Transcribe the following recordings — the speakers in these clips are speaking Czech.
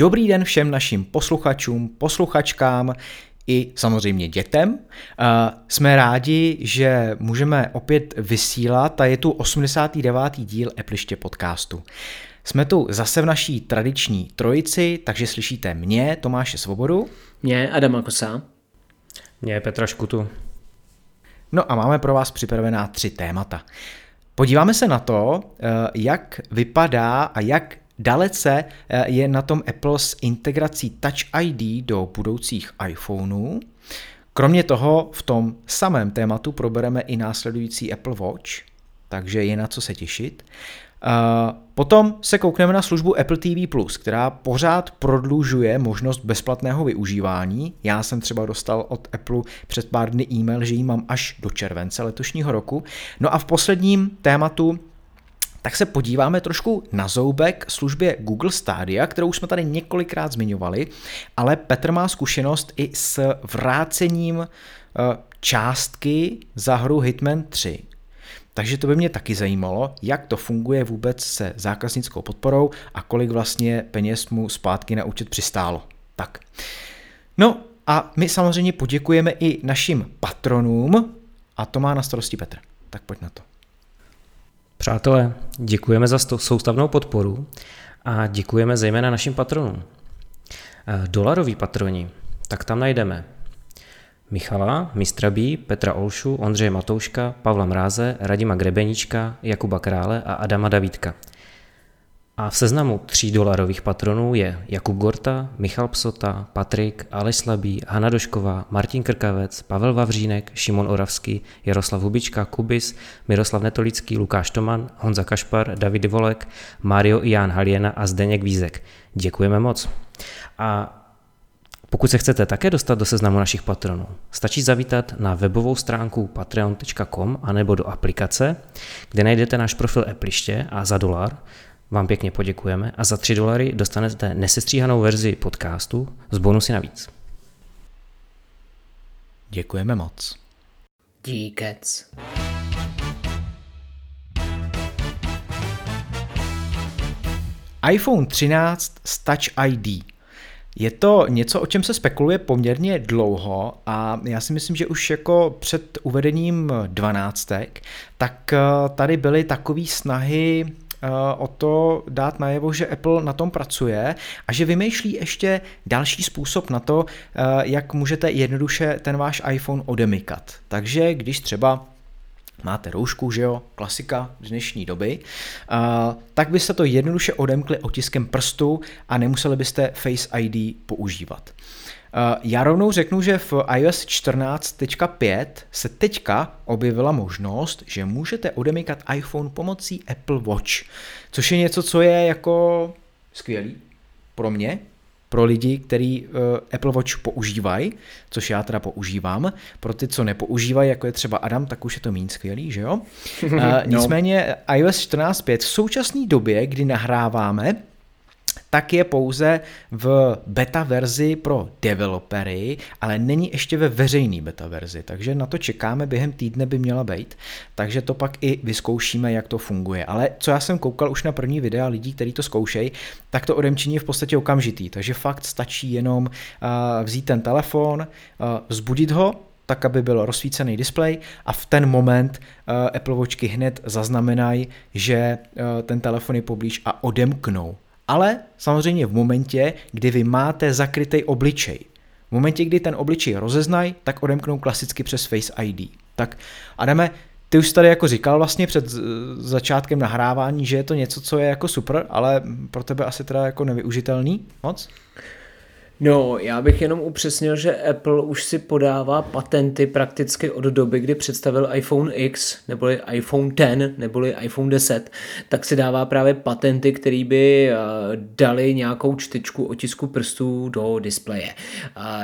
Dobrý den všem našim posluchačům, posluchačkám i samozřejmě dětem. Jsme rádi, že můžeme opět vysílat a je tu 89. díl Epliště podcastu. Jsme tu zase v naší tradiční trojici, takže slyšíte mě, Tomáše Svobodu. Mě, Adama Kosa. Mě, Petra Škutu. No a máme pro vás připravená 3 témata. Podíváme se na to, jak vypadá a jak dalece je na tom Apple s integrací Touch ID do budoucích iPhoneů. Kromě toho v tom samém tématu probereme i následující Apple Watch, takže je na co se těšit. Potom se koukneme na službu Apple TV+, která pořád prodlužuje možnost bezplatného využívání. Já jsem třeba dostal od Apple před pár dny e-mail, že ji mám až do července letošního roku. No a v posledním tématu tak se podíváme trošku na zoubek službě Google Stadia, kterou jsme tady několikrát zmiňovali, ale Petr má zkušenost i s vrácením částky za hru Hitman 3. Takže to by mě taky zajímalo, jak to funguje vůbec se zákaznickou podporou a kolik vlastně peněz mu zpátky na účet přistálo. Tak. No a my samozřejmě poděkujeme i našim patronům a to má na starosti Petr. Tak pojď na to. Přátelé, děkujeme za soustavnou podporu a děkujeme zejména našim patronům. Dolaroví patroni, tak tam najdeme Michala, Mistra B, Petra Olšu, Ondřeje Matouška, Pavla Mráze, Radima Grebeníčka, Jakuba Krále a Adama Davídka. A v seznamu 3 dolarových patronů je Jakub Gorta, Michal Psota, Patrik, Aleš Slabý, Hana Došková, Martin Krkavec, Pavel Vavřínek, Šimon Oravský, Jaroslav Hubička, Kubis, Miroslav Netolický, Lukáš Toman, Honza Kašpar, David Volek, Mario i Jan Haljena a Zdeněk Vízek. Děkujeme moc. A pokud se chcete také dostat do seznamu našich patronů, stačí zavítat na webovou stránku patreon.com anebo do aplikace, kde najdete náš profil Epliště a za $1 vám pěkně poděkujeme a za $3 dostanete nesestříhanou verzi podcastu s bonusy navíc. Děkujeme moc. Díkec. iPhone 13 s Touch ID. Je to něco, o čem se spekuluje poměrně dlouho a já si myslím, že už jako před uvedením 12, tak tady byly takové snahy o to dát najevo, že Apple na tom pracuje a že vymýšlí ještě další způsob na to, jak můžete jednoduše ten váš iPhone odemykat. Takže když třeba máte roušku, že jo, klasika dnešní doby, tak byste to jednoduše odemkli otiskem prstu a nemuseli byste Face ID používat. Já rovnou řeknu, že v iOS 14.5 se teďka objevila možnost, že můžete odemykat iPhone pomocí Apple Watch, což je něco, co je jako skvělý pro mě, pro lidi, kteří Apple Watch používají, což já teda používám. Pro ty, co nepoužívají, jako je třeba Adam, tak už je to méně skvělý, že jo? Nicméně iOS 14.5 v současné době, kdy nahráváme, tak je pouze v beta verzi pro developery, ale není ještě ve veřejné beta verzi, takže na to čekáme, během týdne by měla být, takže to pak i vyzkoušíme, jak to funguje. Ale co já jsem koukal už na první videa lidí, kteří to zkoušejí, tak to odemčení je v podstatě okamžitý, takže fakt stačí jenom vzít ten telefon, vzbudit ho, tak, aby byl rozsvícený displej a v ten moment Apple Watchky hned zaznamenají, že ten telefon je poblíž a odemknou. Ale samozřejmě v momentě, kdy vy máte zakrytej obličej. V momentě, kdy ten obličej rozeznají, tak odemknou klasicky přes Face ID. Tak Adame, ty už tady jako říkal vlastně před začátkem nahrávání, že je to něco, co je jako super, ale pro tebe asi teda jako nevyužitelný moc? No, já bych jenom upřesnil, že Apple už si podává patenty prakticky od doby, kdy představil iPhone X, neboli iPhone X, neboli iPhone 10, tak si dává právě patenty, které by dali nějakou čtečku otisku prstů do displeje.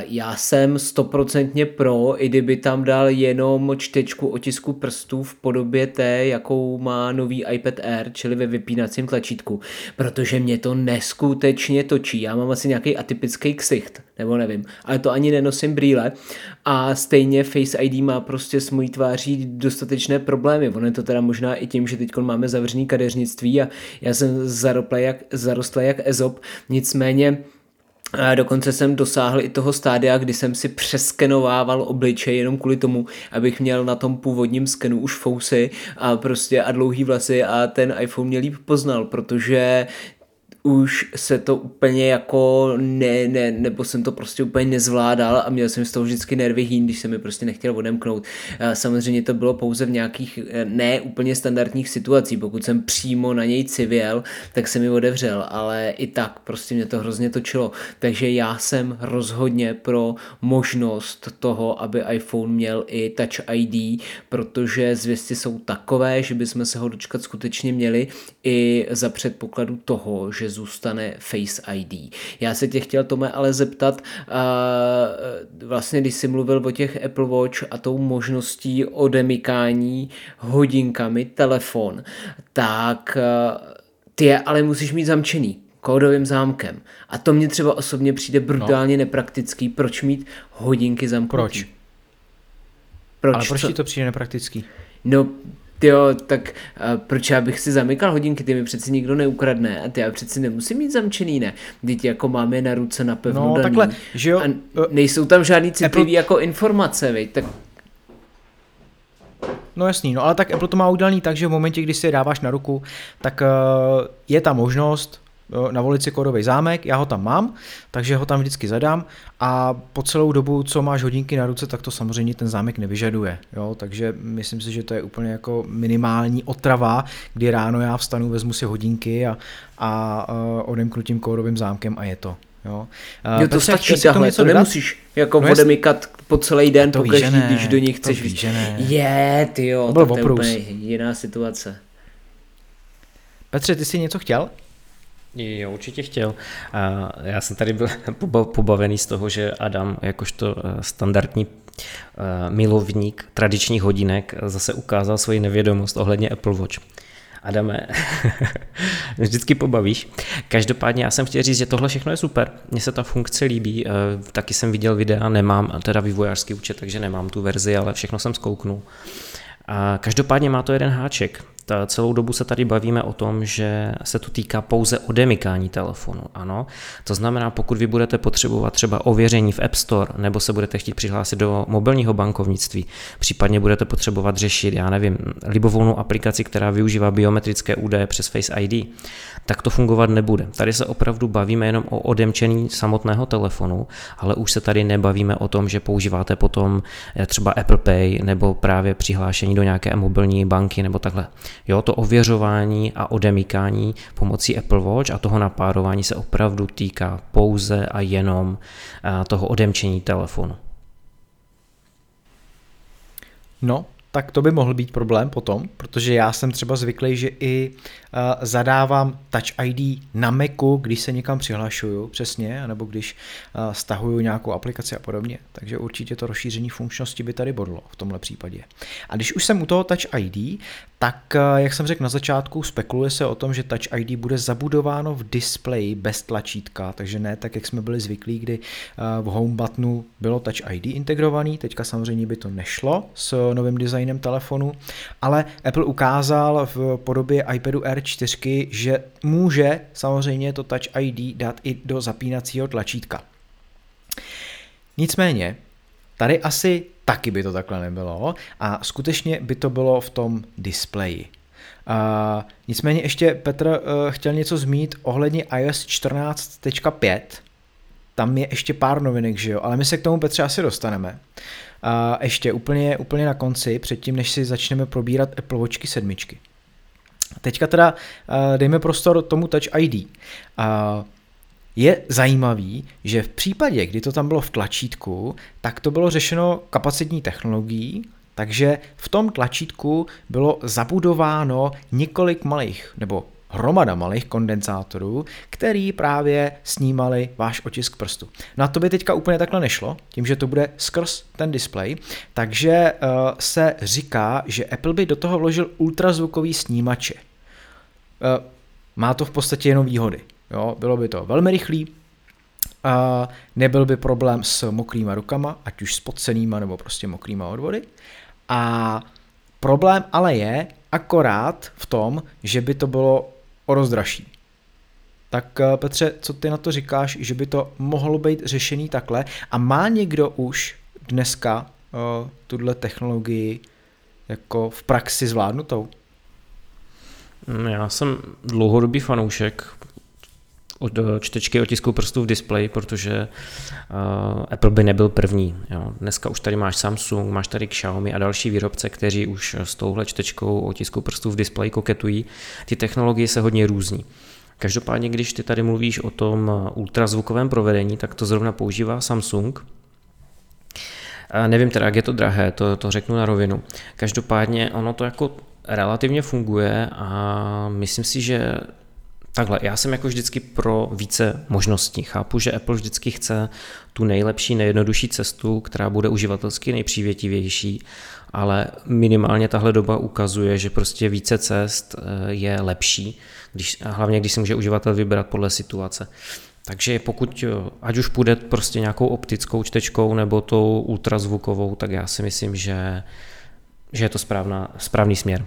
Já jsem 100% pro, i kdyby tam dal jenom čtečku otisku prstů v podobě té, jakou má nový iPad Air, čili ve vypínacím tlačítku, protože mě to neskutečně točí. Já mám asi nějaký atypický ksicht, nebo nevím, ale to ani nenosím brýle a stejně Face ID má prostě s mojí tváří dostatečné problémy. Ono je to teda možná i tím, že teď máme zavřený kadeřnictví a já jsem zarostlý jak Ezop, nicméně Dokonce jsem dosáhl i toho stádia, kdy jsem si přeskenovával obličej jenom kvůli tomu, abych měl na tom původním skenu už fousy a dlouhý vlasy a ten iPhone mě líp poznal, protože už se to úplně nebo jsem to prostě úplně nezvládal a měl jsem z toho vždycky nervy hýn, když se mi prostě nechtěl odemknout. Samozřejmě to bylo pouze v nějakých ne úplně standardních situacích, pokud jsem přímo na něj civěl, tak se mi odevřel, ale i tak prostě mě to hrozně točilo. Takže já jsem rozhodně pro možnost toho, aby iPhone měl i Touch ID, protože zvěsti jsou takové, že bychom se ho dočkat skutečně měli i za předpokladu toho, že zůstane Face ID. Já se tě chtěl, Tome, ale zeptat, vlastně když jsi mluvil o těch Apple Watch a tou možností odemykání hodinkami telefon, tak ty je ale musíš mít zamčený kódovým zámkem. A to mně třeba osobně přijde brutálně nepraktický. Proč mít hodinky zamknutý? Proč? Ale proč ti to přijde nepraktický? No, jo, tak proč já bych si zamykal hodinky, ty mi přeci nikdo neukradne a ty já přeci nemusím mít zamčený, ne? Vždyť jako máme na ruce napevno daný. Takhle, že jo, a nejsou tam žádný citlivý jako informace, viď? Tak... No jasný, no ale tak Apple to má udělaný tak, že v momentě, když si je dáváš na ruku, tak je ta možnost navolit si kódový zámek, já ho tam mám, takže ho tam vždycky zadám a po celou dobu, co máš hodinky na ruce, tak to samozřejmě ten zámek nevyžaduje. Jo? Takže myslím si, že to je úplně jako minimální otrava, kdy ráno já vstanu, vezmu si hodinky a odemknu tím kódovým zámkem a je to. Jo, to stačí tahle, to nemusíš jako odemykat po celý den, pokaždý, když do nich chceš víc. Je, tyjo, to je úplně jiná situace. Petře, ty jsi něco chtěl? Jo, určitě chtěl. Já jsem tady byl pobavený z toho, že Adam, jakožto standardní milovník tradičních hodinek, zase ukázal svoji nevědomost ohledně Apple Watch. Adame, vždycky pobavíš. Každopádně já jsem chtěl říct, že tohle všechno je super. Mně se ta funkce líbí. Taky jsem viděl videa, nemám teda vývojářský účet, takže nemám tu verzi, ale všechno jsem zkouknul. A každopádně má to jeden háček. Celou dobu se tady bavíme o tom, že se to týká pouze odemykání telefonu, ano. To znamená, pokud vy budete potřebovat třeba ověření v App Store, nebo se budete chtít přihlásit do mobilního bankovnictví, případně budete potřebovat řešit, já nevím, libovolnou aplikaci, která využívá biometrické údaje přes Face ID, tak to fungovat nebude. Tady se opravdu bavíme jenom o odemčení samotného telefonu, ale už se tady nebavíme o tom, že používáte potom třeba Apple Pay nebo právě přihlášení do nějaké mobilní banky nebo takhle. Jo, to ověřování a odemykání pomocí Apple Watch a toho napárování se opravdu týká pouze a jenom toho odemčení telefonu. No, tak to by mohl být problém potom, protože já jsem třeba zvyklý, že i zadávám Touch ID na Macu, když se někam přihlašuju, přesně, nebo když stahuju nějakou aplikaci a podobně. Takže určitě to rozšíření funkčnosti by tady bodlo v tomhle případě. A když už jsem u toho Touch ID, tak, jak jsem řekl na začátku, spekuluje se o tom, že Touch ID bude zabudováno v displeji bez tlačítka, takže ne tak, jak jsme byli zvyklí, kdy v home buttonu bylo Touch ID integrovaný, teďka samozřejmě by to nešlo s novým designem telefonu, ale Apple ukázal v podobě iPadu Air 4, že může samozřejmě to Touch ID dát i do zapínacího tlačítka. Nicméně, tady asi taky by to takhle nebylo a skutečně by to bylo v tom displeji. Nicméně ještě Petr chtěl něco zmínit ohledně iOS 14.5. Tam je ještě pár novinek, že jo? Ale my se k tomu, Petře, asi dostaneme. Ještě úplně na konci, předtím, než si začneme probírat Apple Watchky 7. Teďka teda dejme prostor tomu Touch ID. Je zajímavý, že v případě, kdy to tam bylo v tlačítku, tak to bylo řešeno kapacitní technologií, takže v tom tlačítku bylo zabudováno několik malých, nebo hromada malých kondenzátorů, který právě snímali váš otisk prstu. No a to by teďka úplně takhle nešlo, tím, že to bude skrz ten displej, takže se říká, že Apple by do toho vložil ultrazvukový snímače. Má to v podstatě jenom výhody. Jo, bylo by to velmi rychlý, nebyl by problém s mokrýma rukama, ať už s podcenýma nebo prostě mokrýma od vody. A problém ale je akorát v tom, že by to bylo o rozdražší. Tak Petře, co ty na to říkáš, že by to mohlo být řešený takhle? A má někdo už dneska tuhle technologii jako v praxi zvládnutou? Já jsem dlouhodobý fanoušek od čtečky otisků prstů v displeji, protože Apple by nebyl první. Jo. Dneska už tady máš Samsung, máš tady Xiaomi a další výrobce, kteří už s touhle čtečkou otisků prstů v displeji koketují. Ty technologie se hodně různí. Každopádně, když ty tady mluvíš o tom ultrazvukovém provedení, tak to zrovna používá Samsung. A nevím teda, jak je to drahé, to řeknu na rovinu. Každopádně ono to jako relativně funguje a myslím si, že takhle, já jsem jako vždycky pro více možností. Chápu, že Apple vždycky chce tu nejlepší, nejjednodušší cestu, která bude uživatelsky nejpřívětivější, ale minimálně tahle doba ukazuje, že prostě více cest je lepší, hlavně když si může uživatel vybrat podle situace. Takže pokud, ať už půjde prostě nějakou optickou čtečkou nebo tou ultrazvukovou, tak já si myslím, že je to správný směr.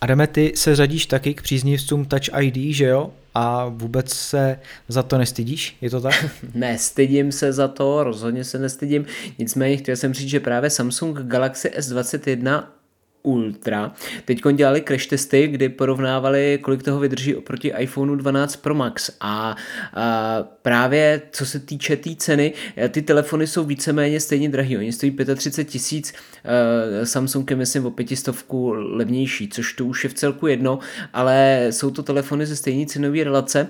Adame, ty se řadíš taky k příznivcům Touch ID, že jo? A vůbec se za to nestydíš? Je to tak? Nestydím se za to, rozhodně se nestydím. Nicméně chtěl jsem říct, že právě Samsung Galaxy S21 Ultra teďkon dělali crash testy, kdy porovnávali, kolik toho vydrží oproti iPhoneu 12 Pro Max a právě co se týče té ceny, ty telefony jsou víceméně stejně drahý, oni stojí 35 000, Samsung je myslím o 500 levnější, což to už je v celku jedno, ale jsou to telefony ze stejné cenové relace.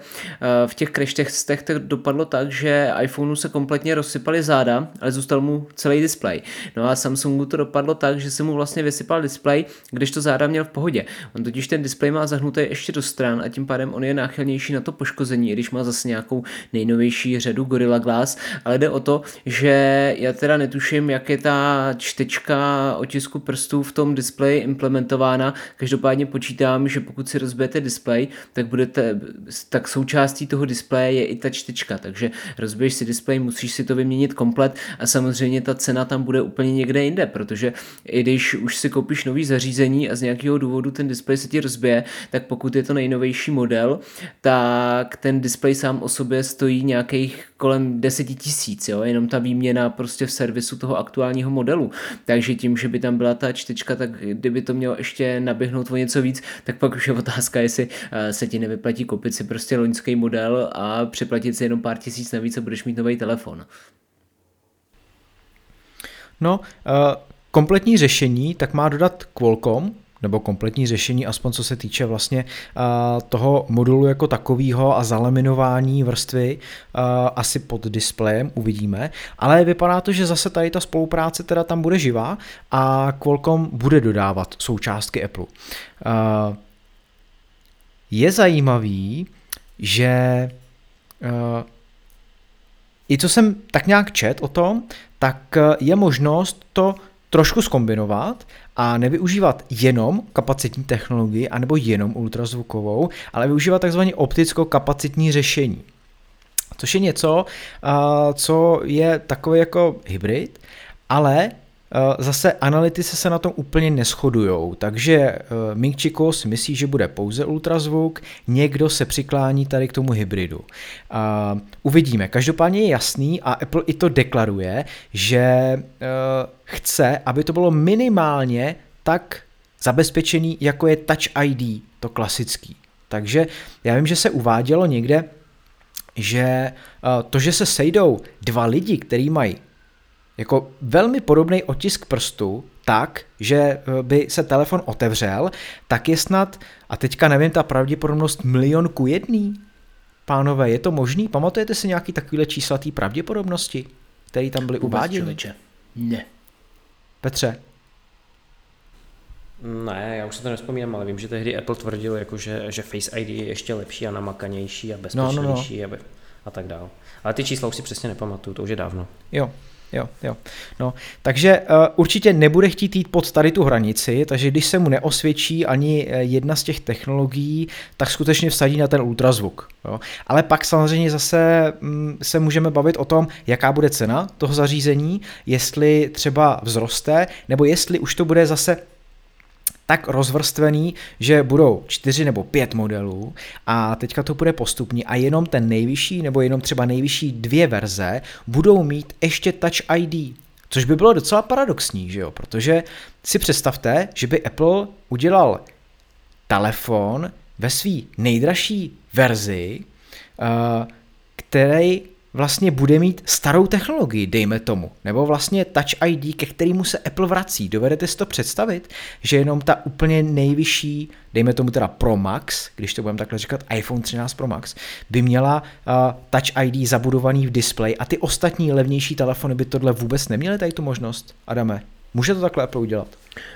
V těch crash testech to dopadlo tak, že iPhoneu se kompletně rozsypaly záda, ale zůstal mu celý displej. No a Samsungu to dopadlo tak, že se mu vlastně vysypal displej, kdežto záda měl v pohodě. On totiž ten displej má zahnutý ještě do stran a tím pádem on je náchylnější na to poškození, i když má zase nějakou nejnovější řadu Gorilla Glass, ale jde o to, že já teda netuším, jak je ta čtečka otisku prstů v tom displeji implementována. Každopádně počítám, že pokud si rozbijete displej, tak součástí toho displeje je i ta čtečka, takže rozbiješ si displej, musíš si to vyměnit komplet a samozřejmě ta cena tam bude úplně někde jinde, protože i když už si koupíš nový zařízení a z nějakého důvodu ten displej se ti rozbije, tak pokud je to nejnovější model, tak ten displej sám o sobě stojí nějakých kolem 10 000, jo? Jenom ta výměna prostě v servisu toho aktuálního modelu. Takže tím, že by tam byla ta čtečka, tak kdyby to mělo ještě naběhnout o něco víc, tak pak už je otázka, jestli se ti nevyplatí koupit si prostě loňský model a přeplatit si jenom pár tisíc navíc a budeš mít nový telefon. No, kompletní řešení tak má dodat Qualcomm, nebo kompletní řešení, aspoň co se týče vlastně toho modulu jako takového a zalaminování vrstvy asi pod displejem, uvidíme. Ale vypadá to, že zase tady ta spolupráce teda tam bude živá a Qualcomm bude dodávat součástky Apple. Je zajímavý, že i co jsem tak nějak čet o tom, tak je možnost to trošku zkombinovat a nevyužívat jenom kapacitní technologii anebo jenom ultrazvukovou, ale využívat takzvané opticko-kapacitní řešení. Což je něco, co je takový jako hybrid, ale zase analytici se na tom úplně neshodujou, takže Minkčiko si myslí, že bude pouze ultrazvuk, někdo se přiklání tady k tomu hybridu. Uvidíme, každopádně je jasný a Apple i to deklaruje, že chce, aby to bylo minimálně tak zabezpečený, jako je Touch ID, to klasický. Takže já vím, že se uvádělo někde, že to, že se sejdou dva lidi, který mají jako velmi podobný otisk prstu, tak, že by se telefon otevřel, tak je snad, a teďka nevím, ta pravděpodobnost 1:1. Pánové, je to možný? Pamatujete si nějaký takovýhle čísla té pravděpodobnosti, které tam byly uváděny? Ne. Petře? Ne, já už se to nevzpomínám, ale vím, že tehdy Apple tvrdil, že Face ID je ještě lepší a namakanější a bezpečnější a tak dál. Ale ty čísla už si přesně nepamatuju, to už je dávno. Jo. No, takže určitě nebude chtít jít pod tady tu hranici, takže když se mu neosvědčí ani jedna z těch technologií, tak skutečně vsadí na ten ultrazvuk. Jo. Ale pak samozřejmě zase se můžeme bavit o tom, jaká bude cena toho zařízení, jestli třeba vzroste, nebo jestli už to bude zase tak rozvrstvený, že budou 4 nebo 5 modelů a teďka to bude postupně a jenom ten nejvyšší nebo jenom třeba nejvyšší 2 verze budou mít ještě Touch ID, což by bylo docela paradoxní, že jo, protože si představte, že by Apple udělal telefon ve svý nejdražší verzi, který vlastně bude mít starou technologii, dejme tomu, nebo vlastně Touch ID, ke kterému se Apple vrací. Dovedete si to představit, že jenom ta úplně nejvyšší, dejme tomu teda Pro Max, když to budeme takhle říkat, iPhone 13 Pro Max, by měla Touch ID zabudovaný v displeji a ty ostatní levnější telefony by tohle vůbec neměly tady tu možnost, Adame? Může to takhle Apple udělat?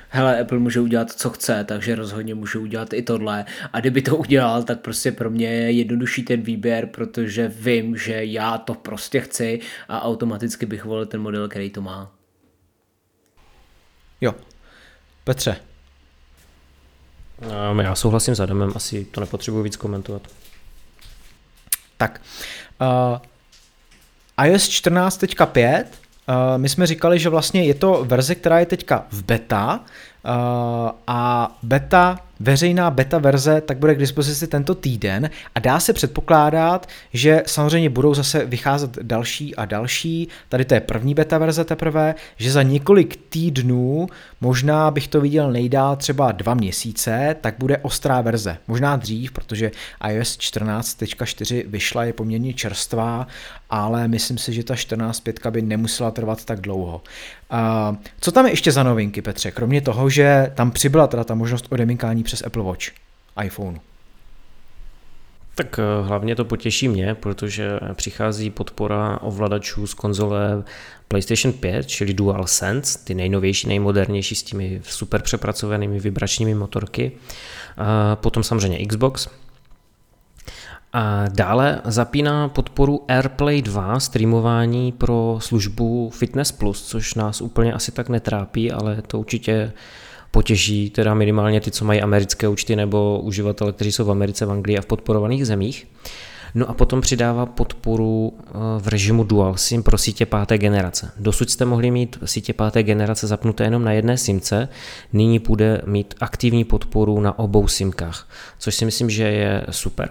Hele, Apple může udělat, co chce, takže rozhodně může udělat i tohle. A kdyby to udělal, tak prostě pro mě je jednodušší ten výběr, protože vím, že já to prostě chci a automaticky bych volil ten model, který to má. Jo. Petře? Já souhlasím s Adamem, asi to nepotřebuji víc komentovat. Tak. iOS 14.5. My jsme říkali, že vlastně je to verze, která je teďka v beta a beta, veřejná beta verze, tak bude k dispozici tento týden a dá se předpokládat, že samozřejmě budou zase vycházet další a další, tady to je první beta verze teprve, že za několik týdnů, možná bych to viděl nejdál třeba 2 měsíce, tak bude ostrá verze, možná dřív, protože iOS 14.4 vyšla, je poměrně čerstvá, ale myslím si, že ta 14.5 by nemusela trvat tak dlouho. Co tam je ještě za novinky, Petře, kromě toho, že tam přibyla teda ta možnost odemykání přes Apple Watch iPhone? Tak hlavně to potěší mě, protože přichází podpora ovladačů z konzole PlayStation 5, čili DualSense, ty nejnovější, nejmodernější s těmi super přepracovanými vibračními motorky. Potom samozřejmě Xbox. A dále zapíná podporu AirPlay 2 streamování pro službu Fitness Plus, což nás úplně asi tak netrápí, ale to určitě potěší teda minimálně ty, co mají americké účty nebo uživatele, kteří jsou v Americe, v Anglii a v podporovaných zemích. No a potom přidává podporu v režimu Dual SIM pro sítě 5. generace. Dosud jste mohli mít sítě 5. generace zapnuté jenom na jedné simce, nyní bude mít aktivní podporu na obou simkách, což si myslím, že je super.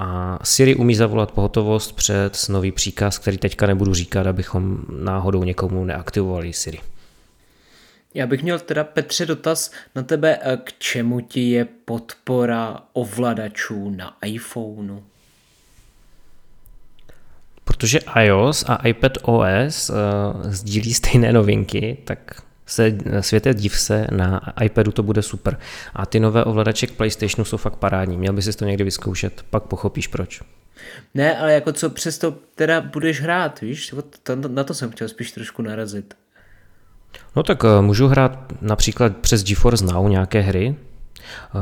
A Siri umí zavolat pohotovost přes nový příkaz, který teďka nebudu říkat, abychom náhodou někomu neaktivovali Siri. Já bych měl teda, Petře, dotaz na tebe, k čemu ti je podpora ovladačů na iPhoneu? Protože iOS a iPadOS sdílí stejné novinky, tak světe div se, na iPadu to bude super. A ty nové ovladače k PlayStationu jsou fakt parádní, měl bys to někdy vyzkoušet, pak pochopíš proč. Ne, ale jako co přesto teda budeš hrát, víš, na to jsem chtěl spíš trošku narazit. No tak můžu hrát například přes GeForce Now nějaké hry,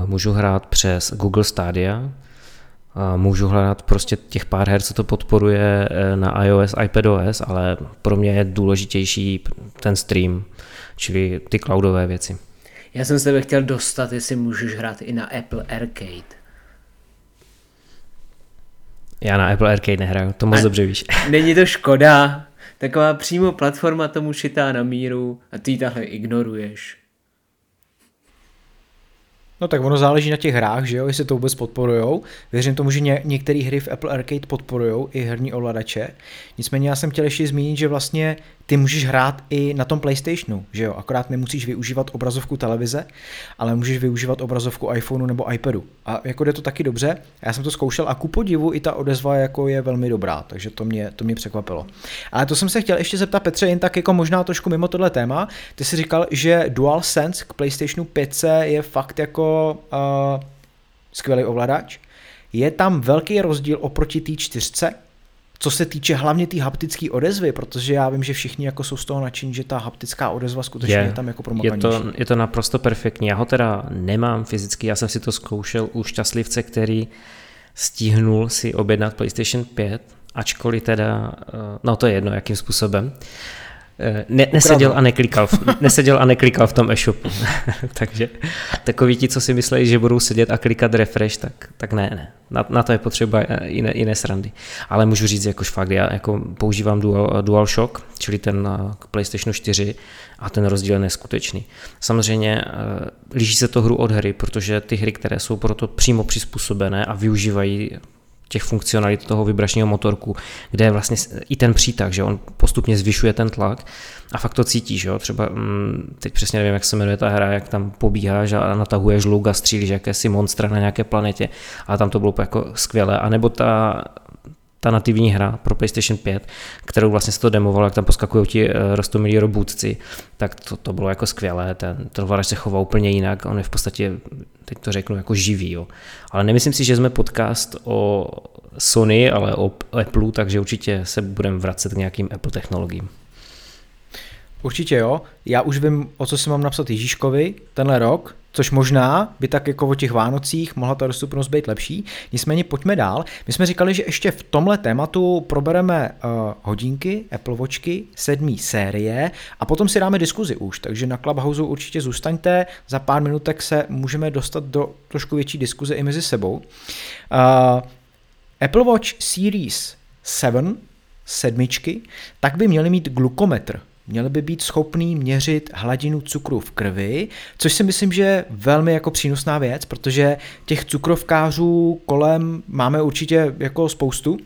můžu hrát přes Google Stadia, můžu hrát prostě těch pár her, co to podporuje na iOS, iPadOS, ale pro mě je důležitější ten stream, čili ty cloudové věci. Já jsem se tebe chtěl dostat, jestli můžeš hrát i na Apple Arcade. Já na Apple Arcade nehraju, to moc dobře víš. Není to škoda, taková přímo platforma tomu šitá na míru a ty ji tahle ignoruješ. No tak ono záleží na těch hrách, že jo, jestli to vůbec podporujou. Věřím tomu, že některé hry v Apple Arcade podporujou i herní ovladače. Nicméně já jsem chtěl ještě zmínit, že vlastně ty můžeš hrát i na tom PlayStationu, že jo, akorát nemusíš využívat obrazovku televize, ale můžeš využívat obrazovku iPhoneu nebo iPadu. A jako jde to taky dobře, já jsem to zkoušel a ku podivu i ta odezva jako je velmi dobrá, takže to mě překvapilo. Ale to jsem se chtěl ještě zeptat, Petře, jen tak jako možná trošku mimo tohle téma. Ty jsi říkal, že DualSense k PlayStationu 5 je fakt jako skvělý ovladač. Je tam velký rozdíl oproti té 4, co se týče hlavně té haptické odezvy, protože já vím, že všichni jako jsou z toho nadšení, že ta haptická odezva skutečně je tam jako promakanější. Je to naprosto perfektní. Já ho teda nemám fyzicky, já jsem si to zkoušel u šťastlivce, který stihnul si objednat PlayStation 5, ačkoliv teda, no to je jedno, jakým způsobem. Neseděl a neklikal v tom e-shopu. Takže takoví ti, co si myslejí, že budou sedět a klikat refresh, tak ne. Na to je potřeba jiné srandy. Ale můžu říct, jakož fakt, já jako používám DualShock, čili ten k PlayStation 4 a ten rozdíl je neskutečný. Samozřejmě liší se to hru od hry, protože ty hry, které jsou proto přímo přizpůsobené a využívají těch funkcionalit toho vibračního motorku, kde je vlastně i ten přítah, že on postupně zvyšuje ten tlak a fakt to cítíš, jo? Třeba teď přesně nevím, jak se jmenuje ta hra, jak tam pobíháš a natahuješ luk a střílíš jakési monstra na nějaké planetě, ale tam to bylo jako skvělé. A nebo ta nativní hra pro PlayStation 5, kterou vlastně se to demovalo, jak tam poskakují ti roztomilí robůtci, tak to bylo jako skvělé, ten ovladač se chová úplně jinak, on je v podstatě, teď to řeknu, jako živý, jo. Ale nemyslím si, že jsme podcast o Sony, ale o Apple, takže určitě se budeme vracet k nějakým Apple technologiím. Určitě jo, já už vím, o co si mám napsat Ježíškovi tenhle rok, což možná by tak jako o těch Vánocích mohla ta dostupnost být lepší. Nicméně pojďme dál. My jsme říkali, že ještě v tomhle tématu probereme hodinky, Apple Watchky, 7. série a potom si dáme diskuzi už, takže na Clubhouse určitě zůstaňte, za pár minutek se můžeme dostat do trošku větší diskuze i mezi sebou. Apple Watch Series 7, sedmičky, tak by měly mít glukometr. Měl by být schopný měřit hladinu cukru v krvi, což si myslím, že je velmi jako přínosná věc, protože těch cukrovkářů kolem máme určitě jako spoustu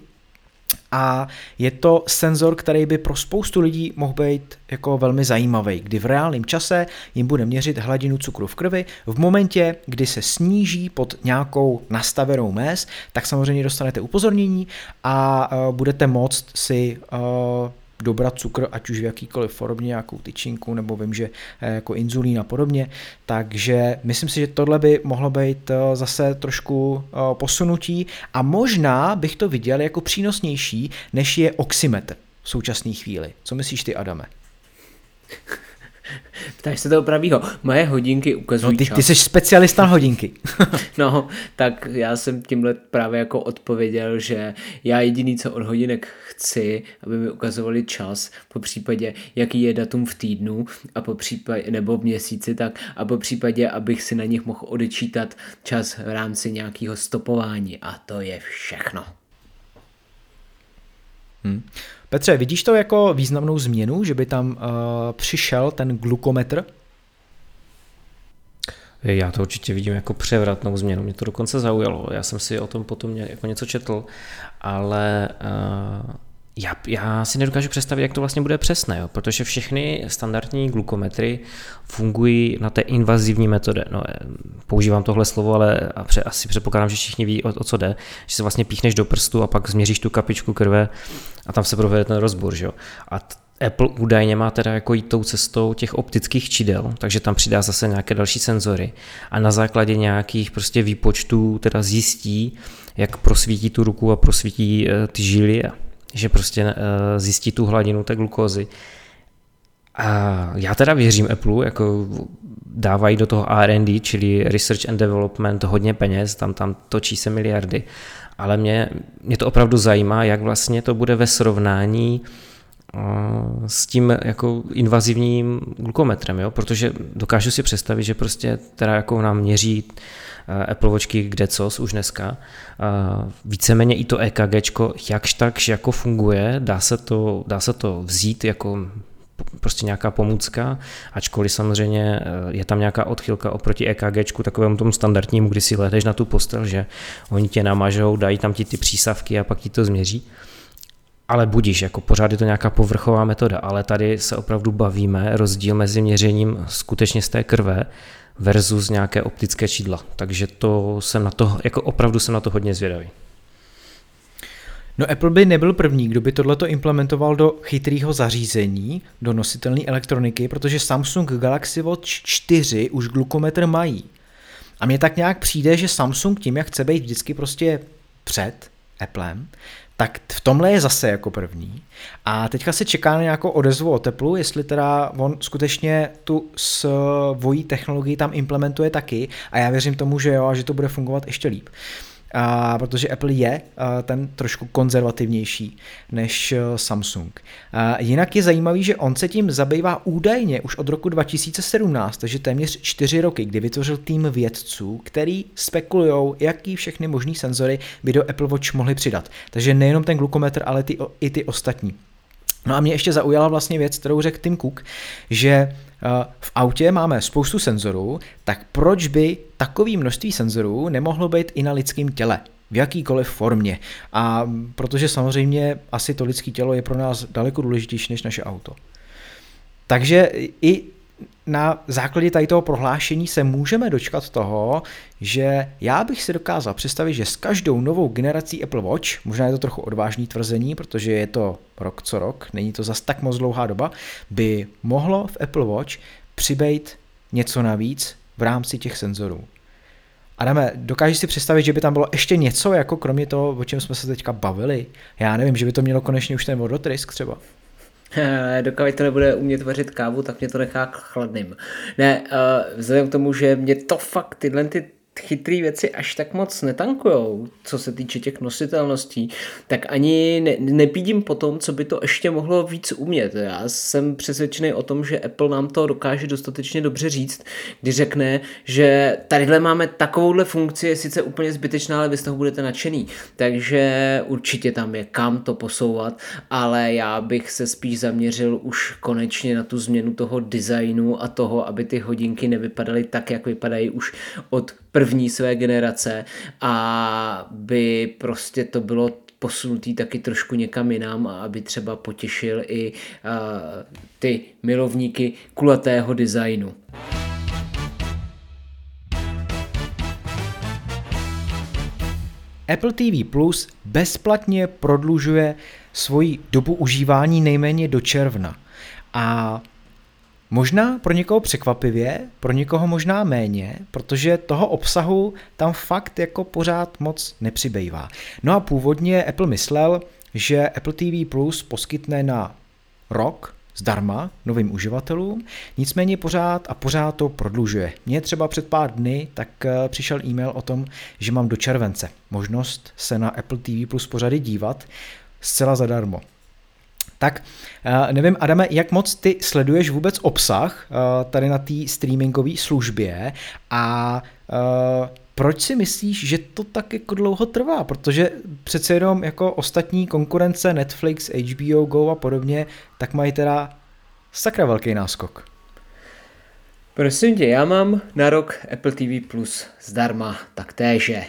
a je to senzor, který by pro spoustu lidí mohl být jako velmi zajímavý, kdy v reálném čase jim bude měřit hladinu cukru v krvi. V momentě, kdy se sníží pod nějakou nastavenou mez, tak samozřejmě dostanete upozornění a budete moct si dobrat cukr, ať už v jakýkoliv formě, nějakou tyčinku, nebo vím, že jako inzulín a podobně. Takže myslím si, že tohle by mohlo být zase trošku posunutí a možná bych to viděl jako přínosnější, než je oximetr v současné chvíli. Co myslíš ty, Adame? Ptáš se toho pravýho. Moje hodinky ukazují čas. No, ty jsi specialista na hodinky. No, tak já jsem tímhle právě jako odpověděl, že já jediný, co od hodinek chci, aby mi ukazovali čas, po případě, jaký je datum v týdnu a po případě, nebo v měsíci, tak a po případě, abych si na nich mohl odečítat čas v rámci nějakého stopování. A to je všechno. Petře, vidíš to jako významnou změnu, že by tam přišel ten glukometr? Já to určitě vidím jako převratnou změnu, mě to dokonce zaujalo, já jsem si o tom potom jako něco četl, ale já si nedokážu představit, jak to vlastně bude přesné, jo? Protože všechny standardní glukometry fungují na té invazivní metodě. No, používám tohle slovo, ale asi předpokládám, že všichni ví, o co jde, že se vlastně píchneš do prstu a pak změříš tu kapičku krve a tam se provede ten rozbor. Že jo? A Apple údajně má teda jako jít tou cestou těch optických čidel, takže tam přidá zase nějaké další senzory a na základě nějakých prostě výpočtů teda zjistí, jak prosvítí tu ruku a prosvítí ty žily, že prostě zjistí tu hladinu té glukózy. A já teda věřím Apple, jako dávají do toho R&D, čili Research and Development, hodně peněz, tam točí se miliardy, ale mě to opravdu zajímá, jak vlastně to bude ve srovnání s tím jako invazivním glukometrem, jo? Protože dokážu si představit, že prostě teda jako nám měří Apple Watchky kdecos už dneska. Víceméně i to EKGčko jakž takž jako funguje, dá se to vzít jako prostě nějaká pomůcka, ačkoliv samozřejmě je tam nějaká odchylka oproti EKGčku, takovému tomu standardnímu, kdy si lehneš na tu postel, že oni tě namažou, dají tam ti ty přísavky a pak ti to změří. Ale budíš, jako pořád je to nějaká povrchová metoda, ale tady se opravdu bavíme rozdíl mezi měřením skutečně z té krve versus nějaké optické čidla. Takže opravdu jsem na to hodně zvědavý. No, Apple by nebyl první, kdo by tohleto implementoval do chytrého zařízení, do nositelné elektroniky, protože Samsung Galaxy Watch 4 už glukometr mají. A mně tak nějak přijde, že Samsung tím, jak chce být vždycky prostě před Applem, tak v tomhle je zase jako první. A teďka se čeká na nějakou odezvu od Appleu, jestli teda on skutečně tu svoji technologii tam implementuje taky a já věřím tomu, že jo, a že to bude fungovat ještě líp. protože Apple je ten trošku konzervativnější než Samsung. Jinak je zajímavý, že on se tím zabývá údajně už od roku 2017, takže téměř 4 roky, kdy vytvořil tým vědců, který spekulujou, jaký všechny možný senzory by do Apple Watch mohli přidat. Takže nejenom ten glukometr, ale i ty ostatní. No a mě ještě zaujala vlastně věc, kterou řekl Tim Cook, že v autě máme spoustu senzorů, tak proč by takové množství senzorů nemohlo být i na lidském těle? V jakýkoliv formě. A protože samozřejmě asi to lidské tělo je pro nás daleko důležitější než naše auto. Takže i na základě tady toho prohlášení se můžeme dočkat toho, že já bych si dokázal představit, že s každou novou generací Apple Watch, možná je to trochu odvážný tvrzení, protože je to rok co rok, není to zas tak moc dlouhá doba, by mohlo v Apple Watch přibýt něco navíc v rámci těch senzorů. Adame, dokážeš si představit, že by tam bylo ještě něco, jako kromě toho, o čem jsme se teďka bavili? Já nevím, že by to mělo konečně už ten vodotisk třeba. Dokud to nebude umět vařit kávu, tak mě to nechá chladným. Ne, vzhledem k tomu, že mě to fakt tyhle ty chytrý věci až tak moc netankujou, co se týče těch nositelností, tak ani nepídím po tom, co by to ještě mohlo víc umět. Já jsem přesvědčený o tom, že Apple nám to dokáže dostatečně dobře říct, když řekne, že tadyhle máme takovouhle funkci, je sice úplně zbytečná, ale vy z toho budete nadšený. Takže určitě tam je kam to posouvat, ale já bych se spíš zaměřil už konečně na tu změnu toho designu a toho, aby ty hodinky nevypadaly tak, jak vypadají už od první své generace, a by prostě to bylo posunutý taky trošku někam jinam, a aby třeba potěšil i ty milovníky kulatého designu. Apple TV Plus bezplatně prodlužuje svoji dobu užívání nejméně do června. A možná pro někoho překvapivě, pro někoho možná méně, protože toho obsahu tam fakt jako pořád moc nepřibývá. No a původně Apple myslel, že Apple TV Plus poskytne na rok zdarma novým uživatelům, nicméně pořád to prodlužuje. Mně třeba před pár dny tak přišel e-mail o tom, že mám do července možnost se na Apple TV Plus pořady dívat zcela zadarmo. Tak nevím, Adame, jak moc ty sleduješ vůbec obsah tady na té streamingové službě a proč si myslíš, že to tak jako dlouho trvá? Protože přece jenom jako ostatní konkurence Netflix, HBO Go a podobně, tak mají teda sakra velký náskok. Prosím tě, já mám na rok Apple TV Plus zdarma, tak téže.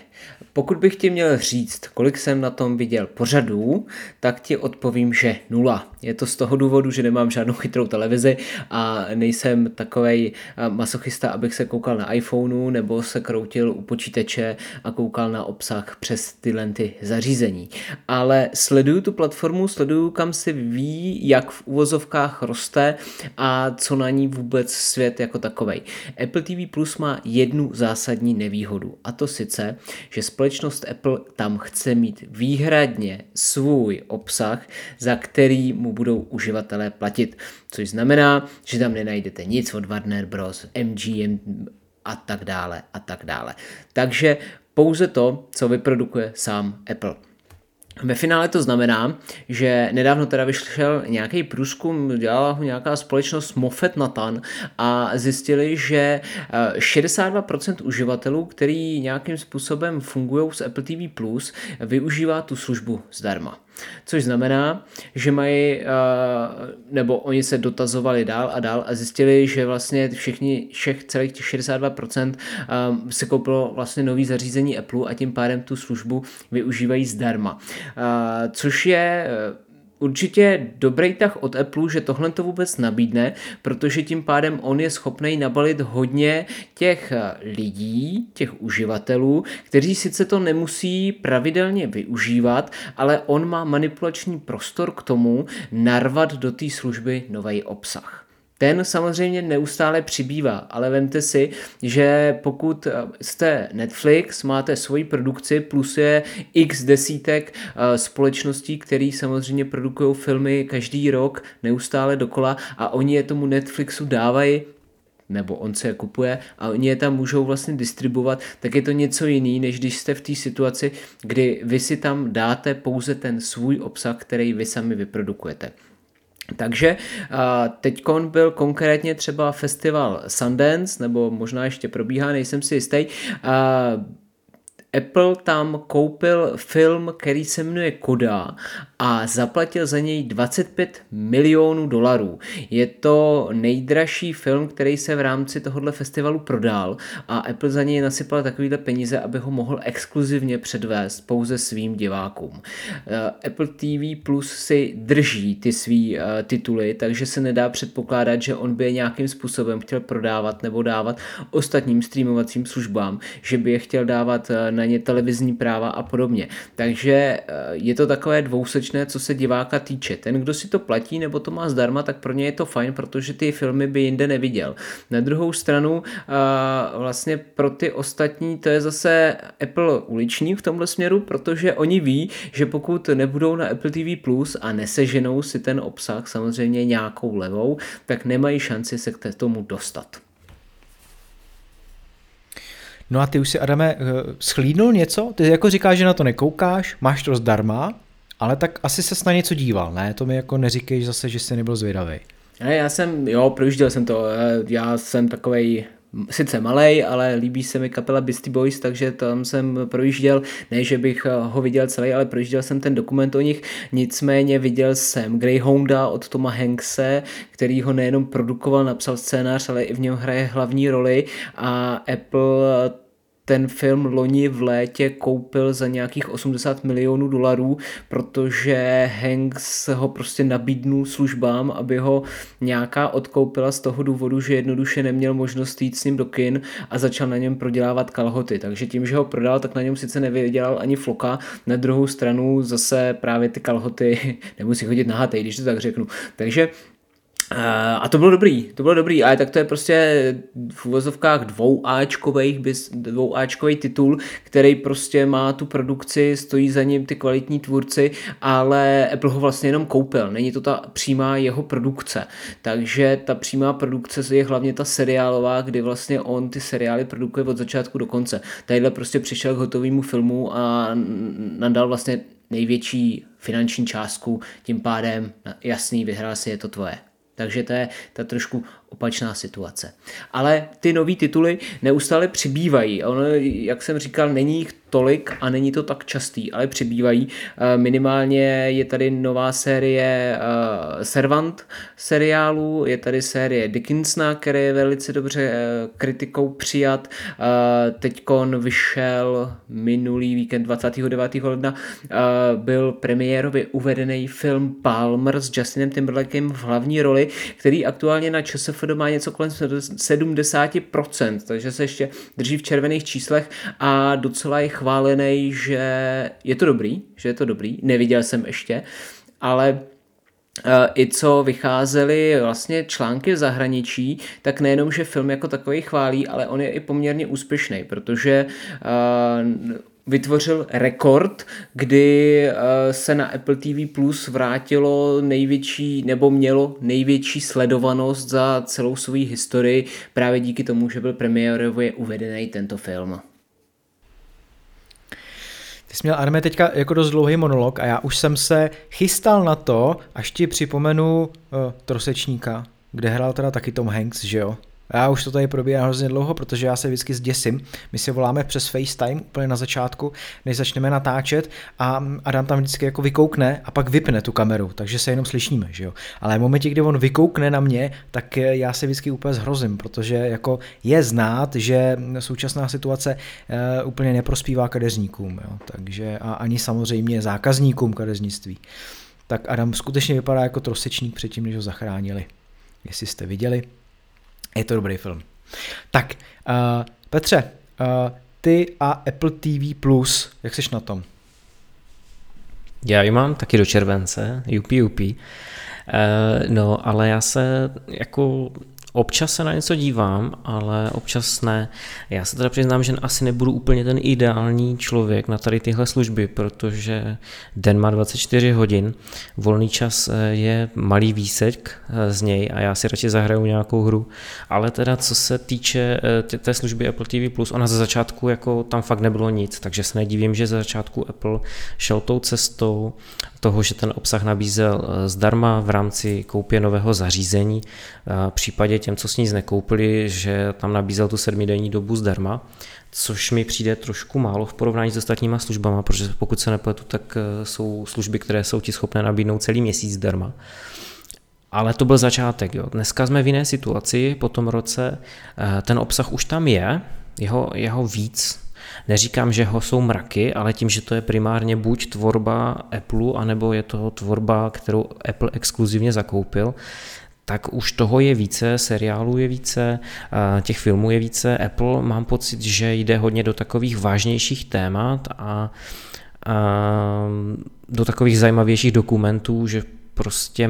Pokud bych ti měl říct, kolik jsem na tom viděl pořadů, tak ti odpovím, že 0. Je to z toho důvodu, že nemám žádnou chytrou televizi a nejsem takovej masochista, abych se koukal na iPhoneu nebo se kroutil u počítače a koukal na obsah přes tyhle ty zařízení. Ale sleduju tu platformu, sleduju, kam se ví, jak v uvozovkách roste a co na ní vůbec svět jako takovej. Apple TV Plus má jednu zásadní nevýhodu, a to sice, že společnost Apple tam chce mít výhradně svůj obsah, za který mu budou uživatelé platit. Což znamená, že tam nenajdete nic od Warner Bros., MGM a tak dále a tak dále. Takže pouze to, co vyprodukuje sám Apple. Ve finále to znamená, že nedávno teda vyšel nějaký průzkum, dělala ho nějaká společnost Moffett Nathan a zjistili, že 62% uživatelů, který nějakým způsobem fungují s Apple TV+, využívá tu službu zdarma. Což znamená, že mají, nebo oni se dotazovali dál a zjistili, že vlastně všech celých těch 62% si koupilo vlastně nový zařízení Apple a tím pádem tu službu využívají zdarma. Což je určitě dobrý tah od Apple, že tohle to vůbec nabídne, protože tím pádem on je schopný nabalit hodně těch lidí, těch uživatelů, kteří sice to nemusí pravidelně využívat, ale on má manipulační prostor k tomu narvat do té služby nový obsah. Ten samozřejmě neustále přibývá, ale vemte si, že pokud jste Netflix, máte svoji produkci, plus je x desítek společností, které samozřejmě produkují filmy každý rok neustále dokola a oni je tomu Netflixu dávají nebo on se je kupuje a oni je tam můžou vlastně distribuovat, tak je to něco jiný, než když jste v té situaci, kdy vy si tam dáte pouze ten svůj obsah, který vy sami vyprodukujete. Takže teďkon byl konkrétně třeba festival Sundance, nebo možná ještě probíhá, nejsem si jistý. Apple tam koupil film, který se jmenuje Koda a zaplatil za něj $25 milionů. Je to nejdražší film, který se v rámci tohohle festivalu prodal a Apple za něj nasypal takovýhle peníze, aby ho mohl exkluzivně předvést pouze svým divákům. Apple TV Plus si drží ty svý tituly, takže se nedá předpokládat, že on by je nějakým způsobem chtěl prodávat nebo dávat ostatním streamovacím službám, že by je chtěl dávat na ně televizní práva a podobně. Takže je to takové dvousečné, co se diváka týče. Ten, kdo si to platí nebo to má zdarma, tak pro ně je to fajn, protože ty filmy by jinde neviděl. Na druhou stranu vlastně pro ty ostatní to je zase Apple uliční v tomhle směru, protože oni ví, že pokud nebudou na Apple TV Plus a neseženou si ten obsah samozřejmě nějakou levou, tak nemají šanci se k tomu dostat. No a ty už si, Adame, schlídnul něco? Ty jako říkáš, že na to nekoukáš, máš to zdarma, ale tak asi ses na něco díval, ne? To mi jako neříkejš zase, že jsi nebyl zvědavý. Ne, projížděl jsem to, já jsem takovej sice malej, ale líbí se mi kapela Beastie Boys, takže tam jsem projížděl, ne, že bych ho viděl celý, ale projížděl jsem ten dokument o nich, nicméně viděl jsem Greyhounda od Toma Hankse, který ho nejenom produkoval, napsal scénář, ale i v něm hraje hlavní roli a Apple ten film loni v létě koupil za nějakých $80 milionů, protože Hanks ho prostě nabídnul službám, aby ho nějaká odkoupila z toho důvodu, že jednoduše neměl možnost jít s ním do kin a začal na něm prodělávat kalhoty. Takže tím, že ho prodal, tak na něm sice nevydělal ani floka, na druhou stranu zase právě ty kalhoty nemusí chodit nahatej, když to tak řeknu. Takže a to bylo dobrý, ale tak to je prostě v uvozovkách dvouáčkovej titul, který prostě má tu produkci, stojí za ním ty kvalitní tvůrci, ale Apple ho vlastně jenom koupil, není to ta přímá jeho produkce, takže ta přímá produkce je hlavně ta seriálová, kdy vlastně on ty seriály produkuje od začátku do konce, tadyhle prostě přišel k hotovému filmu a nadal vlastně největší finanční částku, tím pádem jasný, vyhrál si, je to tvoje. Takže to je ta trošku opačná situace. Ale ty nový tituly neustále přibývají. Ono, jak jsem říkal, není jich tolik a není to tak častý, ale přibývají. Minimálně je tady nová série Servant seriálu, je tady série Dickinsona, který je velice dobře kritikou přijat. Teďkon vyšel minulý víkend 29. ledna. Byl premiérově uvedený film Palmer s Justinem Timberlakem v hlavní roli, který aktuálně na ČSFD má něco kolem 70%, takže se ještě drží v červených číslech a docela je chválený, že je to dobrý, neviděl jsem ještě, ale i co vycházely vlastně články v zahraničí, tak nejenom, že film jako takový chválí, ale on je i poměrně úspěšný, protože vytvořil rekord, kdy se na Apple TV Plus vrátilo největší, nebo mělo největší sledovanost za celou svou historii, právě díky tomu, že byl premiérově uvedený tento film. Ty jsi měl, Adame, teďka jako dost dlouhý monolog a já už jsem se chystal na to, až ti připomenu Trosečníka, kde hrál teda taky Tom Hanks, že jo? Já už to tady probíhá hrozně dlouho, protože já se vždycky zděsím. My si voláme přes FaceTime úplně na začátku, než začneme natáčet a Adam tam vždycky jako vykoukne a pak vypne tu kameru, takže se jenom slyšíme, že jo. Ale v momentě, kdy on vykoukne na mě, tak já se vždycky úplně zhrozím, protože jako je znát, že současná situace úplně neprospívá kadeřníkům, jo. Takže a ani samozřejmě zákazníkům kadeřnictví. Tak Adam skutečně vypadá jako Trosečník předtím, než ho zachránili. Jestli jste viděli, je to dobrý film. Tak, Petře, ty a Apple TV+, jak jsi na tom? Já ji mám taky do července, jupi. No, ale já se jako Občas se na něco dívám, ale občas ne. Já se teda přiznám, že asi nebudu úplně ten ideální člověk na tady tyhle služby, protože den má 24 hodin, volný čas je malý výsek z něj a já si radši zahraju nějakou hru. Ale teda co se týče té služby Apple TV+, ona ze začátku jako tam fakt nebylo nic, takže se nedivím, že ze začátku Apple šel tou cestou toho, že ten obsah nabízel zdarma v rámci koupě nového zařízení, v případě těm, co s ní nekoupili, že tam nabízel tu 7denní dobu zdarma, což mi přijde trošku málo v porovnání s ostatníma službama, protože pokud se nepletu, tak jsou služby, které jsou ti schopné nabídnout celý měsíc zdarma. Ale to byl začátek. Jo. Dneska jsme v jiné situaci, po tom roce ten obsah už tam je, jeho víc. Neříkám, že ho jsou mraky, ale tím, že to je primárně buď tvorba Apple, anebo je to tvorba, kterou Apple exkluzivně zakoupil, tak už toho je více, seriálů je více, těch filmů je více. Apple mám pocit, že jde hodně do takových vážnějších témat a do takových zajímavějších dokumentů, že prostě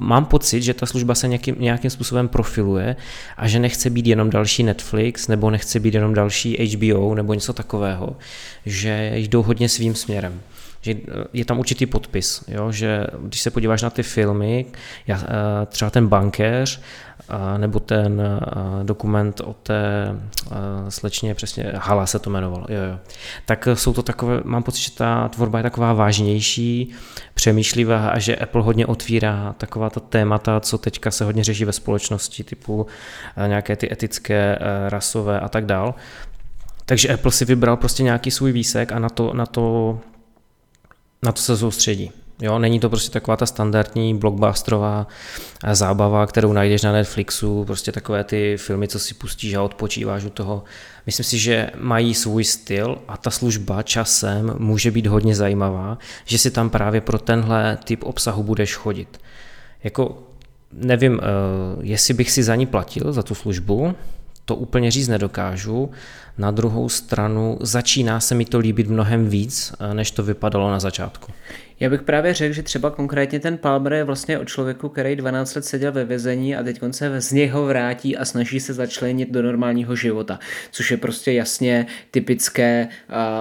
mám pocit, že ta služba se nějakým způsobem profiluje a že nechce být jenom další Netflix nebo nechce být jenom další HBO nebo něco takového, že jdou hodně svým směrem. Že je tam určitý podpis, jo? Že když se podíváš na ty filmy, třeba ten bankéř nebo ten dokument o té slečně, přesně Hala se to jmenovalo, jo. Tak jsou to takové, mám pocit, že ta tvorba je taková vážnější, přemýšlivá a že Apple hodně otvírá taková ta témata, co teďka se hodně řeší ve společnosti, typu nějaké ty etické, rasové a tak dál. Takže Apple si vybral prostě nějaký svůj výsek a na to se soustředí. Jo, není to prostě taková ta standardní blockbusterová zábava, kterou najdeš na Netflixu, prostě takové ty filmy, co si pustíš a odpočíváš u toho. Myslím si, že mají svůj styl a ta služba časem může být hodně zajímavá, že si tam právě pro tenhle typ obsahu budeš chodit. Jako nevím, jestli bych si za ní platil, za tu službu, to úplně říct nedokážu. Na druhou stranu začíná se mi to líbit mnohem víc, než to vypadalo na začátku. Já bych právě řekl, že třeba konkrétně ten Palmer je vlastně o člověku, který 12 let seděl ve vězení a teď se z něho vrátí a snaží se začlenit do normálního života, což je prostě jasně typické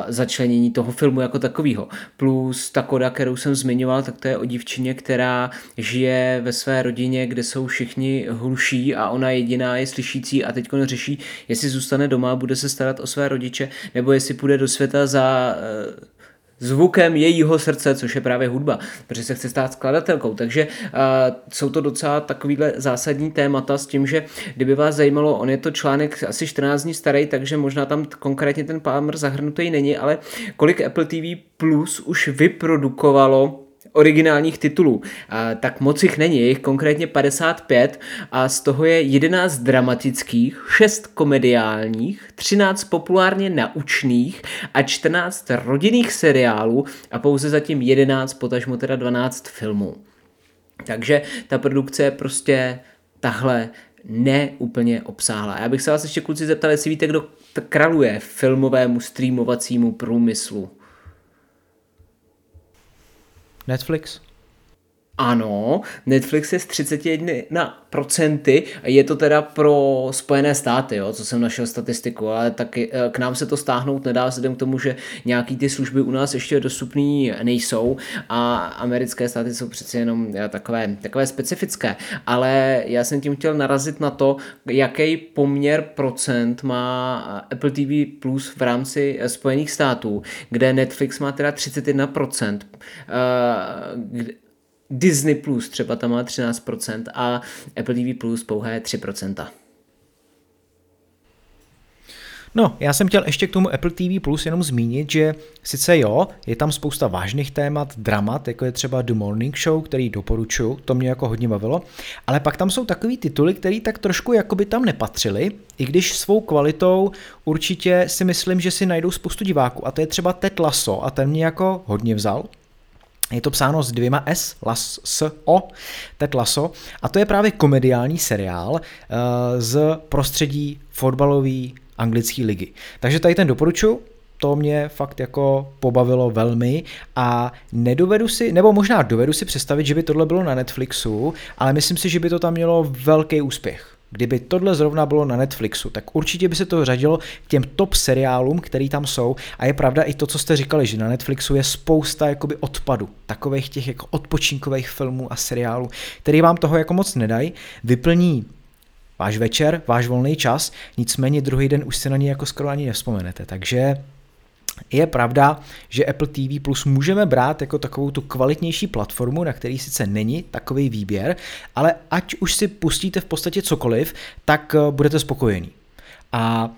začlenění toho filmu jako takového. Plus ta Koda, kterou jsem zmiňoval, tak to je o dívčině, která žije ve své rodině, kde jsou všichni hluší a ona jediná je slyšící a teď řeší, jestli zůstane doma, bude se starat o své rodiče, nebo jestli půjde do světa za zvukem jejího srdce, což je právě hudba, protože se chce stát skladatelkou. Takže jsou to docela takovýhle zásadní témata s tím, že kdyby vás zajímalo, on je to článek asi 14 dní starý, takže možná tam konkrétně ten Palmer zahrnutý není, ale kolik Apple TV Plus už vyprodukovalo originálních titulů. Tak moc jich není, je jich konkrétně 55 a z toho je 11 dramatických, 6 komediálních, 13 populárně naučných a 14 rodinných seriálů a pouze zatím 11, potažmo teda 12 filmů. Takže ta produkce je prostě tahle neúplně obsáhla. Já bych se vás ještě kluci zeptal, jestli víte, kdo kraluje filmovému streamovacímu průmyslu. Netflix? Ano, Netflix je z 31%, je to teda pro Spojené státy, jo, co jsem našel statistiku, ale taky k nám se to stáhnout nedá vzhledem k tomu, že nějaký ty služby u nás ještě dostupný nejsou a americké státy jsou přeci jenom takové specifické, ale já jsem tím chtěl narazit na to, jaký poměr procent má Apple TV Plus v rámci Spojených států, kde Netflix má teda 31%, Disney Plus třeba tam má 13% a Apple TV Plus pouhé 3%. No, já jsem chtěl ještě k tomu Apple TV Plus jenom zmínit, že sice jo, je tam spousta vážných témat, dramat, jako je třeba The Morning Show, který doporučuji, to mě jako hodně bavilo, ale pak tam jsou takový tituly, které tak trošku jakoby tam nepatřily, i když svou kvalitou určitě si myslím, že si najdou spoustu diváků a to je třeba Ted Lasso a ten mě jako hodně vzal. Je to psáno s 2 S, Ted Lasso, a to je právě komediální seriál z prostředí fotbalové anglické ligy. Takže tady ten doporučuji, to mě fakt jako pobavilo velmi a nedovedu si, nebo možná dovedu si představit, že by tohle bylo na Netflixu, ale myslím si, že by to tam mělo velký úspěch. Kdyby tohle zrovna bylo na Netflixu, tak určitě by se to řadilo k těm top seriálům, který tam jsou. A je pravda i to, co jste říkali, že na Netflixu je spousta jakoby odpadu, takových těch jako odpočinkových filmů a seriálů, který vám toho jako moc nedají, vyplní váš večer, váš volný čas, nicméně druhý den už se na ně jako skoro ani nevzpomenete, takže... Je pravda, že Apple TV Plus můžeme brát jako takovou tu kvalitnější platformu, na který sice není takový výběr, ale ať už si pustíte v podstatě cokoliv, tak budete spokojení. A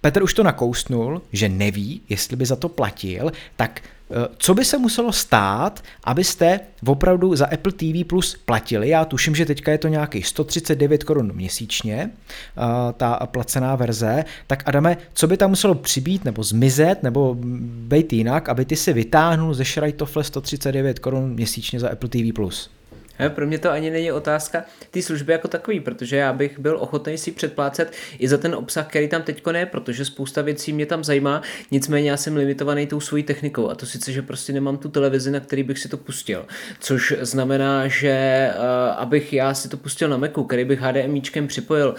Petr už to nakousnul, že neví, jestli by za to platil, tak co by se muselo stát, abyste opravdu za Apple TV Plus platili? Já tuším, že teďka je to nějakých 139 korun měsíčně, ta placená verze. Tak Adame, co by tam muselo přibýt nebo zmizet nebo být jinak, aby ty si vytáhnul ze šrajtofle 139 korun měsíčně za Apple TV Plus? Pro mě to ani není otázka ty služby jako takový, protože já bych byl ochotný si předplácet i za ten obsah, který tam teďko ne, protože spousta věcí mě tam zajímá, nicméně já jsem limitovaný tou svojí technikou a to sice, že prostě nemám tu televizi, na který bych si to pustil, což znamená, že abych já si to pustil na Macu, který bych HDMIčkem připojil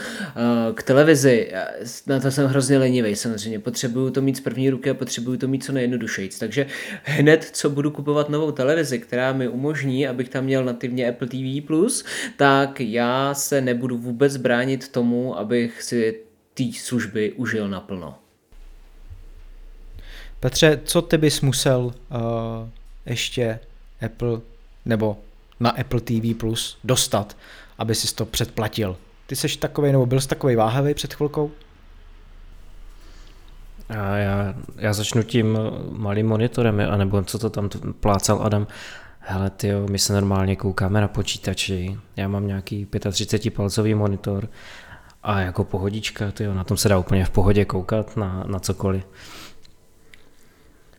k televizi, na to jsem hrozně lenivej samozřejmě, potřebuju to mít z první ruky a potřebuju to mít co nejjednodušejc, takže hned, co budu kupovat novou televizi, která mi umožní, abych tam měl nativně Apple TV+, tak já se nebudu vůbec bránit tomu, abych si ty služby užil naplno. Petře, co ty bys musel ještě Apple nebo na Apple TV+ dostat, aby si to předplatil? Ty seš takovej, nebo byl jsi takovej váhavej před chvilkou? A já začnu tím malým monitorem, anebo co to tam plácal Adam. Hele tyjo, my se normálně koukáme na počítači, já mám nějaký 35 palcový monitor a jako pohodička, tyjo, na tom se dá úplně v pohodě koukat na cokoliv.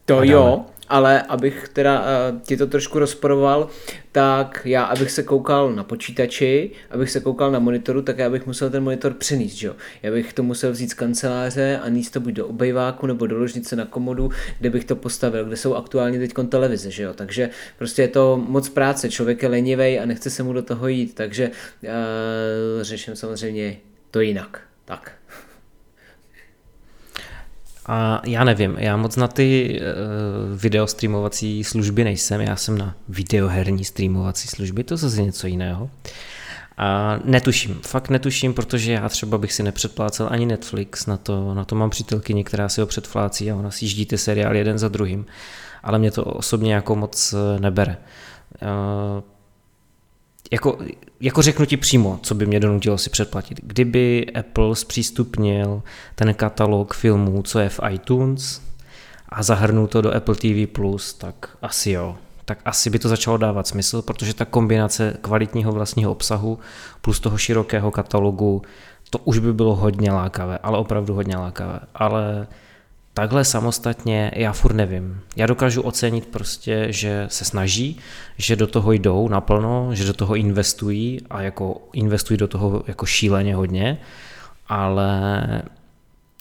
To jo, ale abych teda ti to trošku rozporoval, tak já, abych se koukal na počítači, abych se koukal na monitoru, tak já bych musel ten monitor přenést, že jo. Já bych to musel vzít z kanceláře a nést to buď do obejváku nebo do ložnice na komodu, kde bych to postavil, kde jsou aktuálně teďkon televize, že jo. Takže prostě je to moc práce, člověk je lenivej a nechce se mu do toho jít, takže řeším samozřejmě to jinak, tak. A já nevím, já moc na ty videostreamovací služby nejsem, já jsem na videoherní streamovací služby, to zase něco jiného. A netuším, fakt netuším, protože já třeba bych si nepředplácel ani Netflix, na to mám přítelkyni, která si ho předplácí a ona si jíždí ty seriály jeden za druhým, ale mě to osobně jako moc nebere. Jako řeknu ti přímo, co by mě donutilo si předplatit. Kdyby Apple zpřístupnil ten katalog filmů, co je v iTunes a zahrnul to do Apple TV+, tak asi jo. Tak asi by to začalo dávat smysl, protože ta kombinace kvalitního vlastního obsahu plus toho širokého katalogu, to už by bylo hodně lákavé, ale opravdu hodně lákavé. Ale takhle samostatně já furt nevím. Já dokážu ocenit prostě, že se snaží, že do toho jdou naplno, že do toho investují a jako investují do toho jako šíleně hodně, ale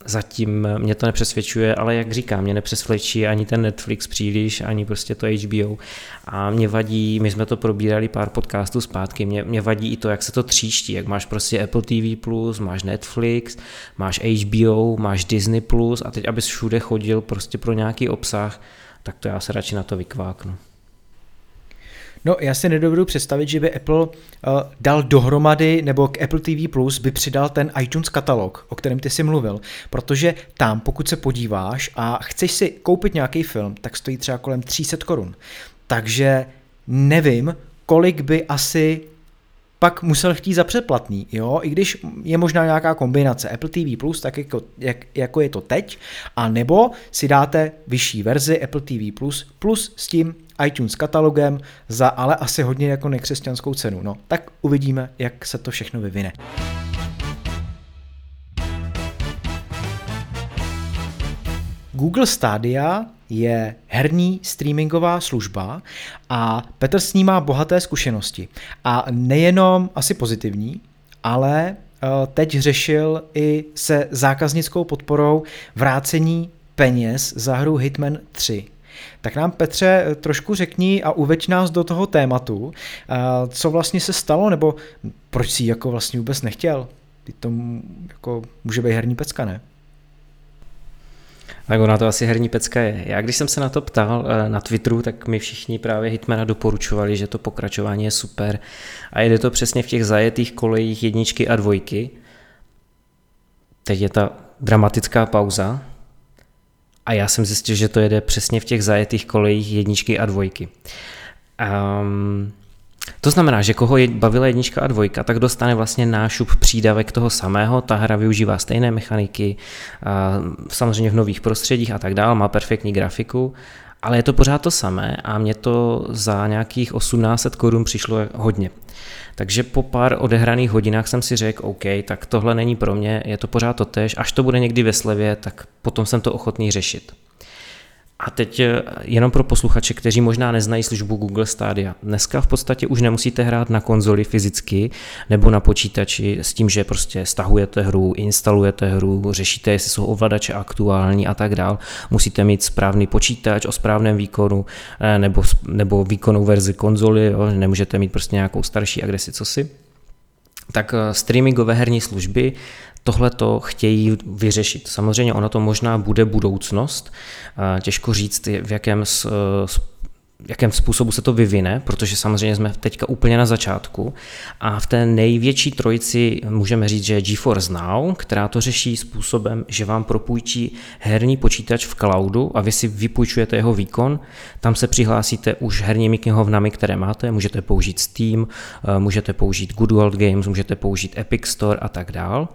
zatím mě to nepřesvědčuje, ale jak říkám, mě nepřesvědčí ani ten Netflix příliš, ani prostě to HBO a mě vadí, my jsme to probírali pár podcastů zpátky, mě vadí i to, jak se to tříští, jak máš prostě Apple TV+, máš Netflix, máš HBO, máš Disney+, a teď abys všude chodil prostě pro nějaký obsah, tak to já se radši na to vykváknu. No, já si nedovedu představit, že by Apple dal dohromady, nebo k Apple TV Plus by přidal ten iTunes katalog, o kterém ty jsi mluvil, protože tam, pokud se podíváš a chceš si koupit nějaký film, tak stojí třeba kolem 300 korun. Takže nevím, kolik by asi pak musel chtít za předplatný, jo, i když je možná nějaká kombinace Apple TV Plus, tak jako je to teď, a nebo si dáte vyšší verzi Apple TV Plus s tím iTunes katalogem za ale asi hodně jako nekřesťanskou cenu. No, tak uvidíme, jak se to všechno vyvine. Google Stadia je herní streamingová služba a Petr s ní má bohaté zkušenosti. A nejenom asi pozitivní, ale teď řešil i se zákaznickou podporou vrácení peněz za hru Hitman 3. Tak nám, Petře, trošku řekni a uveď nás do toho tématu, co vlastně se stalo, nebo proč jsi jako vlastně vůbec nechtěl? Ty to jako může být herní pecka, ne? Tak ona to asi herní pecka je. Já když jsem se na to ptal na Twitteru, tak mi všichni právě Hitmana doporučovali, že to pokračování je super a jede to přesně v těch zajetých kolejích 1 a 2. Teď je ta dramatická pauza a já jsem zjistil, že to jede přesně v těch zajetých kolejích 1 a 2. To znamená, že koho bavila 1 a 2, tak dostane vlastně nášup přídavek toho samého, ta hra využívá stejné mechaniky, samozřejmě v nových prostředích a tak dál, má perfektní grafiku, ale je to pořád to samé a mě to za nějakých 1800 Kč přišlo hodně. Takže po pár odehraných hodinách jsem si řekl, OK, tak tohle není pro mě, je to pořád to též, až to bude někdy ve slevě, tak potom jsem to ochotný řešit. A teď jenom pro posluchače, kteří možná neznají službu Google Stadia. Dneska v podstatě už nemusíte hrát na konzoli fyzicky nebo na počítači s tím, že prostě stahujete hru, instalujete hru, řešíte, jestli jsou ovladače aktuální a tak dál. Musíte mít správný počítač o správném výkonu nebo výkonnou verzi konzoli, jo? Nemůžete mít prostě nějakou starší agresi, co si. Tak streamingové herní služby tohle to chtějí vyřešit. Samozřejmě ona to možná bude budoucnost, těžko říct, v jakém způsobu se to vyvine, protože samozřejmě jsme teďka úplně na začátku a v té největší trojici můžeme říct, že je GeForce Now, která to řeší způsobem, že vám propůjčí herní počítač v cloudu a vy si vypůjčujete jeho výkon, tam se přihlásíte už herními knihovnami, které máte, můžete použít Steam, můžete použít Good Old Games, můžete použít Epic Store a tak dál.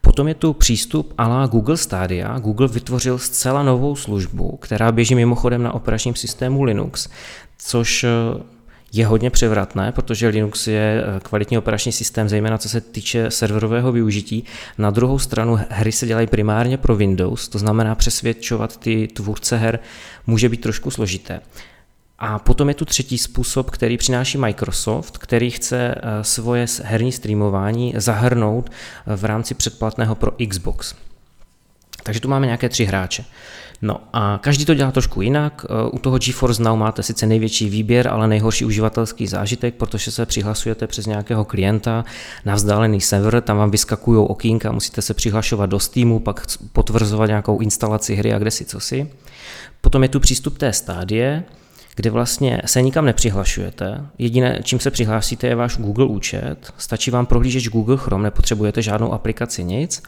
Potom je tu přístup à la Google Stadia. Google vytvořil zcela novou službu, která běží mimochodem na operačním systému Linux, což je hodně převratné, protože Linux je kvalitní operační systém, zejména co se týče serverového využití. Na druhou stranu hry se dělají primárně pro Windows, to znamená přesvědčovat ty tvůrce her může být trošku složité. A potom je tu třetí způsob, který přináší Microsoft, který chce svoje herní streamování zahrnout v rámci předplatného pro Xbox. Takže tu máme nějaké 3 hráče. No a každý to dělá trošku jinak. U toho GeForce Now máte sice největší výběr, ale nejhorší uživatelský zážitek, protože se přihlasujete přes nějakého klienta na vzdálený server, tam vám vyskakují okýnka, musíte se přihlašovat do Steamu, pak potvrzovat nějakou instalaci hry a kdesi cosi. Potom je tu přístup té Stadie, kde vlastně se nikam nepřihlašujete. Jediné, čím se přihlásíte, je váš Google účet. Stačí vám prohlížeč Google Chrome, nepotřebujete žádnou aplikaci, nic.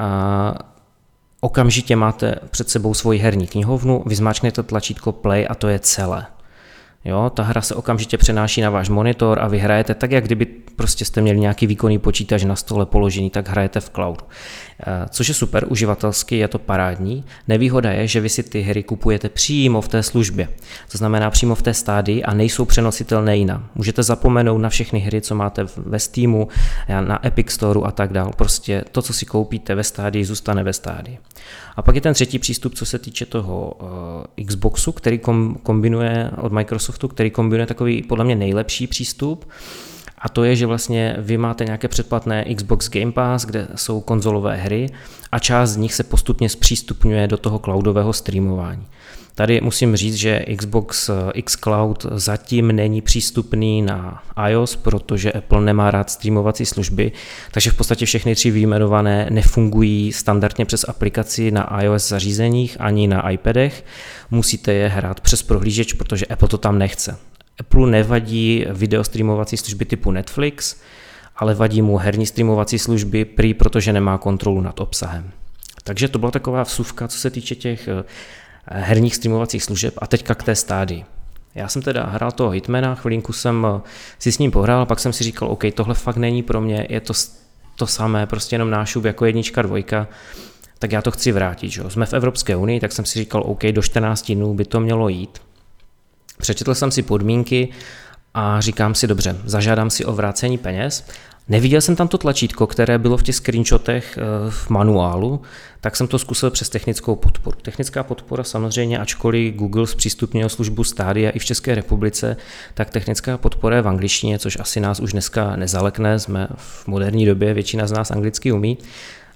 A okamžitě máte před sebou svoji herní knihovnu, vy zmáčknete tlačítko Play a to je celé. Jo, ta hra se okamžitě přenáší na váš monitor a vy hrajete tak, jak kdyby prostě jste měli nějaký výkonný počítač na stole položený, tak hrajete v cloudu. Což je super, uživatelsky je to parádní. Nevýhoda je, že vy si ty hry kupujete přímo v té službě, to znamená přímo v té Stadii a nejsou přenositelné jinam. Můžete zapomenout na všechny hry, co máte ve Steamu, na Epic Storeu a tak dál. Prostě to, co si koupíte ve Stadii, zůstane ve Stadii. A pak je ten třetí přístup, co se týče toho Xboxu, který kombinuje od Microsoftu, který kombinuje takový podle mě nejlepší přístup. A to je, že vlastně vy máte nějaké předplatné Xbox Game Pass, kde jsou konzolové hry a část z nich se postupně zpřístupňuje do toho cloudového streamování. Tady musím říct, že Xbox X Cloud zatím není přístupný na iOS, protože Apple nemá rád streamovací služby, takže v podstatě všechny 3 vyjmenované nefungují standardně přes aplikaci na iOS zařízeních ani na iPadech. Musíte je hrát přes prohlížeč, protože Apple to tam nechce. Apple nevadí videostreamovací služby typu Netflix, ale vadí mu herní streamovací služby prý, protože nemá kontrolu nad obsahem. Takže to byla taková vsuvka, co se týče těch herních streamovacích služeb a teďka k té Stadii. Já jsem teda hrál toho Hitmana, chvilinku jsem si s ním pohrál, pak jsem si říkal, OK, tohle fakt není pro mě, je to samé, prostě jenom nášup jako 1, 2, tak já to chci vrátit. Že? Jsme v Evropské unii, tak jsem si říkal, OK, do 14 dnů by to mělo jít. Přečetl jsem si podmínky a říkám si, dobře, zažádám si o vrácení peněz. Neviděl jsem tam to tlačítko, které bylo v těch screenshotech v manuálu, tak jsem to zkusil přes technickou podporu. Technická podpora samozřejmě, ačkoliv Google zpřístupnil službu Stadia i v České republice, tak technická podpora je v angličtině, což asi nás už dneska nezalekne, jsme v moderní době, většina z nás anglicky umí.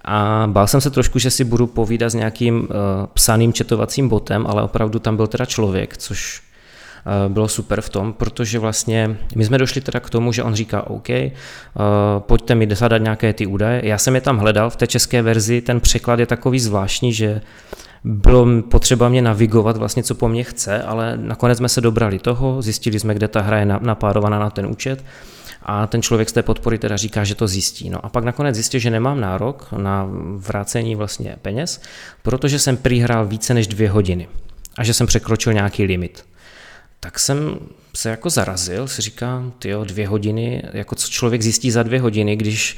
A bál jsem se trošku, že si budu povídat s nějakým psaným četovacím botem, ale opravdu tam byl teda člověk, což bylo super v tom, protože vlastně my jsme došli teda k tomu, že on říká OK, pojďte mi zadat nějaké ty údaje. Já jsem je tam hledal, v té české verzi ten překlad je takový zvláštní, že bylo potřeba mě navigovat vlastně, co po mně chce, ale nakonec jsme se dobrali toho, zjistili jsme, kde ta hra je napárovaná na ten účet a ten člověk z té podpory teda říká, že to zjistí. No a pak nakonec zjistil, že nemám nárok na vrácení vlastně peněz, protože jsem přihrál více než 2 hodiny a že jsem překročil nějaký limit. Tak jsem se jako zarazil, si říkám, tyjo, 2 hodiny, jako co člověk zjistí za 2 hodiny, když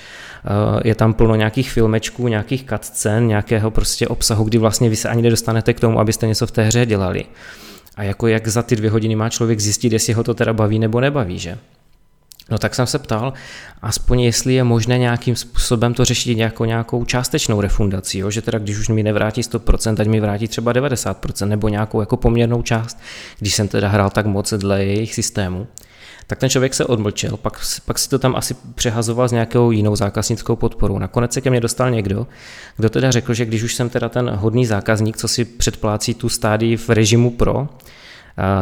je tam plno nějakých filmečků, nějakých cutscén, nějakého prostě obsahu, kdy vlastně vy se ani nedostanete k tomu, abyste něco v té hře dělali. A jako jak za ty 2 hodiny má člověk zjistit, jestli ho to teda baví nebo nebaví, že? No tak jsem se ptal, aspoň jestli je možné nějakým způsobem to řešit jako nějakou částečnou refundaci, jo? Že teda když už mi nevrátí 100%, ať mi vrátí třeba 90% nebo nějakou jako poměrnou část, když jsem teda hrál tak moc dle jejich systému. Tak ten člověk se odmlčel, pak si to tam asi přehazoval s nějakou jinou zákaznickou podporou. Nakonec se ke mně dostal někdo, kdo teda řekl, že když už jsem teda ten hodný zákazník, co si předplácí tu Stadii v režimu Pro,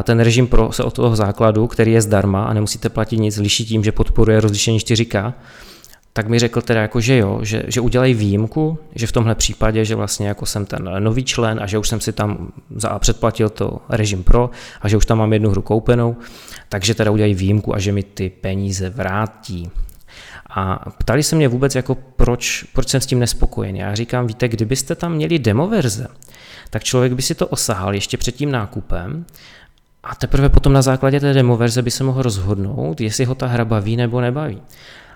ten režim Pro se od toho základu, který je zdarma a nemusíte platit nic, liší tím, že podporuje rozlišení 4K, tak mi řekl teda jako, že jo, že udělají výjimku, že v tomhle případě, že vlastně jako jsem ten nový člen a že už jsem si tam předplatil to režim Pro a že už tam mám 1 hru koupenou, takže teda udělají výjimku a že mi ty peníze vrátí. A ptali se mě vůbec, jako proč jsem s tím nespokojen. Já říkám, víte, kdybyste tam měli demo verze, tak člověk by si to osahal ještě před tím nákupem, a teprve potom na základě té demoverze by se mohl rozhodnout, jestli ho ta hra baví nebo nebaví.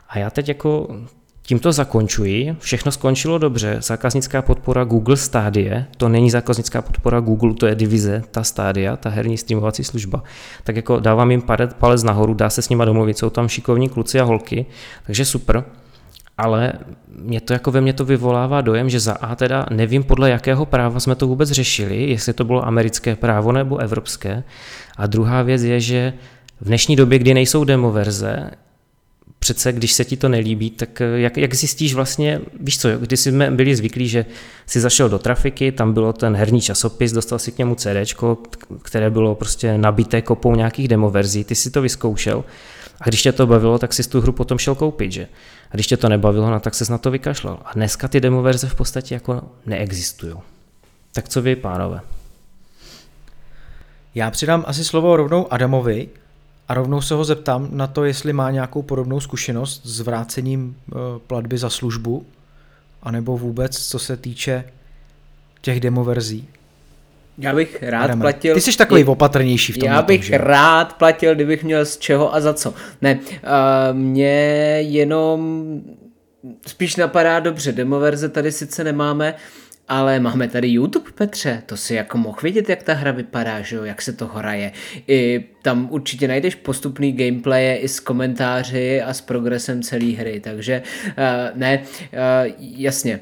A já teď jako tímto zakončuji, všechno skončilo dobře, zákaznická podpora Google Stadia, to není zákaznická podpora Google, to je divize, ta Stadia, ta herní streamovací služba, tak jako dávám jim palec nahoru, dá se s nima domluvit, jsou tam šikovní kluci a holky, takže super. Ale mě to jako ve mně to vyvolává dojem, že za A teda nevím, podle jakého práva jsme to vůbec řešili, jestli to bylo americké právo nebo evropské. A druhá věc je, že v dnešní době, kdy nejsou demo verze, přece když se ti to nelíbí, tak jak zjistíš vlastně, víš co, když jsme byli zvyklí, že si zašel do trafiky, tam bylo ten herní časopis, dostal si k němu CDčko, které bylo prostě nabité kopou nějakých demo verzí, ty si to vyzkoušel. A když tě to bavilo, tak si tu hru potom šel koupit, že? A když tě to nebavilo, tak ses na to vykašlal. A dneska ty demoverze v podstatě jako neexistují. Tak co vy, pánové? Já přidám asi slovo rovnou Adamovi a rovnou se ho zeptám na to, jestli má nějakou podobnou zkušenost s vrácením platby za službu, anebo vůbec, co se týče těch demoverzí. Já bych rád Adame, platil... Ty jsi takový opatrnější v tom. Já bych rád platil, kdybych měl z čeho a za co. Ne, mě jenom spíš napadá, dobře, demoverze tady sice nemáme, ale máme tady YouTube, Petře, to si jako mohl vidět, jak ta hra vypadá, že jo, jak se to hraje. I tam určitě najdeš postupný gameplay i s komentáři a s progresem celé hry, takže jasně.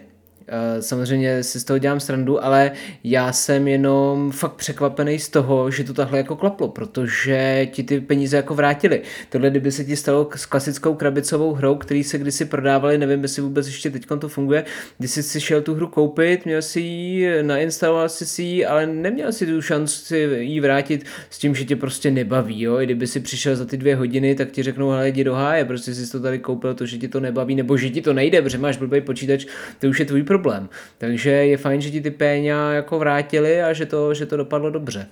Samozřejmě si z toho dělám srandu, ale já jsem jenom fakt překvapený z toho, že to takhle jako klaplo, protože ti ty peníze jako vrátili. Tohle kdyby se ti stalo s klasickou krabicovou hrou, který se kdysi prodávali, nevím, jestli vůbec ještě teď to funguje, když jsi šel tu hru koupit, měl si ji, nainstaloval si ji, ale neměl si tu šanci ji vrátit s tím, že tě prostě nebaví, jo? I kdyby si přišel za ty 2 hodiny, tak ti řeknou, hele, jdi do háje, prostě jsi to tady koupil, to, že ti to nebaví, nebo že ti to nejde, protože máš blbý počítač, to už je tvůj problém. Takže je fajn, že ti ty peníze jako vrátili a že to dopadlo dobře.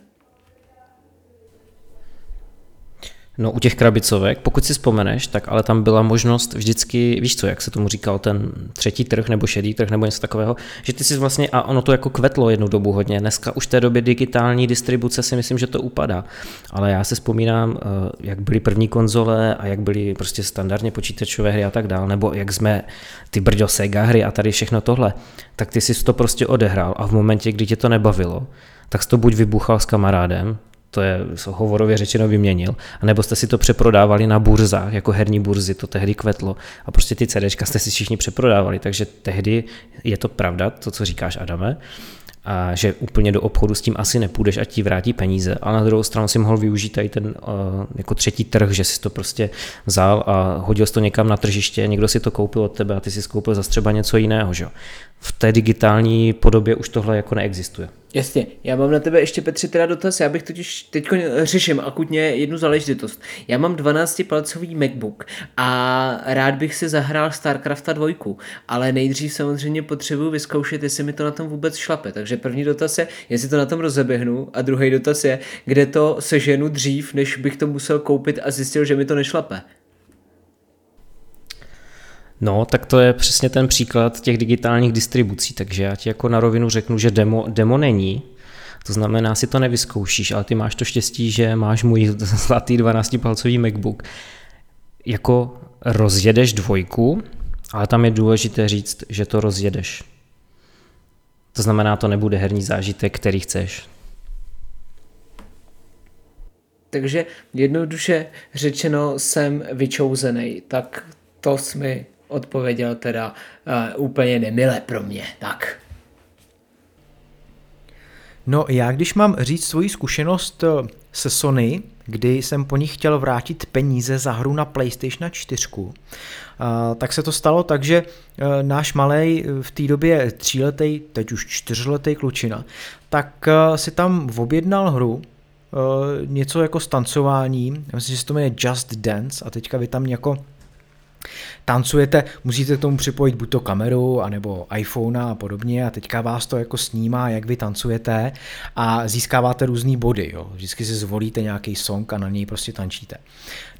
No u těch krabicovek, pokud si vzpomeneš, tak ale tam byla možnost vždycky, víš co, jak se tomu říkal, ten třetí trh nebo šedý trh nebo něco takového, že ty si vlastně, a ono to jako kvetlo jednu dobu hodně, dneska už v té době digitální distribuce si myslím, že to upadá, ale já si vzpomínám, jak byly první konzole a jak byly prostě standardně počítačové hry a tak dál, nebo jak jsme ty brďo Sega hry a tady všechno tohle, tak ty si to prostě odehrál a v momentě, kdy tě to nebavilo, tak jsi to buď vybuchal s kamarádem, to je hovorově řečeno vyměnil, anebo jste si to přeprodávali na burzách, jako herní burzy, to tehdy kvetlo a prostě ty CDčka jste si všichni přeprodávali, takže tehdy je to pravda, to, co říkáš, Adame, a že úplně do obchodu s tím asi nepůjdeš, ať ti vrátí peníze. A na druhou stranu si mohl využít tady ten jako třetí trh, že jsi to prostě vzal a hodil jsi to někam na tržiště, někdo si to koupil od tebe a ty jsi koupil zase třeba něco jiného. Že? V té digitální podobě už tohle jako neexistuje. Jasně, já mám na tebe ještě, Petře, teda dotaz, já bych totiž teď řeším akutně jednu záležitost. Já mám 12-palcový MacBook a rád bych si zahrál StarCrafta 2, ale nejdřív samozřejmě potřebuji vyzkoušet, jestli mi to na tom vůbec šlape. Takže první dotaz je, jestli to na tom rozeběhnu, a druhý dotaz je, kde to seženu dřív, než bych to musel koupit a zjistil, že mi to nešlape. No, tak to je přesně ten příklad těch digitálních distribucí, takže já ti jako na rovinu řeknu, že demo není, to znamená, si to nevyzkoušíš, ale ty máš to štěstí, že máš můj zlatý 12-palcový MacBook. Jako rozjedeš 2, ale tam je důležité říct, že to rozjedeš. To znamená, to nebude herní zážitek, který chceš. Takže jednoduše řečeno, jsem vyčouzenej, tak to jsi mi odpověděl teda úplně nemile pro mě, tak. No, já když mám říct svoji zkušenost se Sony, kdy jsem po nich chtěl vrátit peníze za hru na PlayStation 4, tak se to stalo tak, že náš malej v té době 3letej, teď už 4letej klučina, tak si tam objednal hru, něco jako s tancováním, já myslím, že se to jmenuje Just Dance, a teďka vy tam jako tancujete, musíte k tomu připojit buď to kameru, anebo iPhone a podobně, a teďka vás to jako snímá, jak vy tancujete, a získáváte různý body, jo. Vždycky si zvolíte nějaký song a na něj prostě tančíte.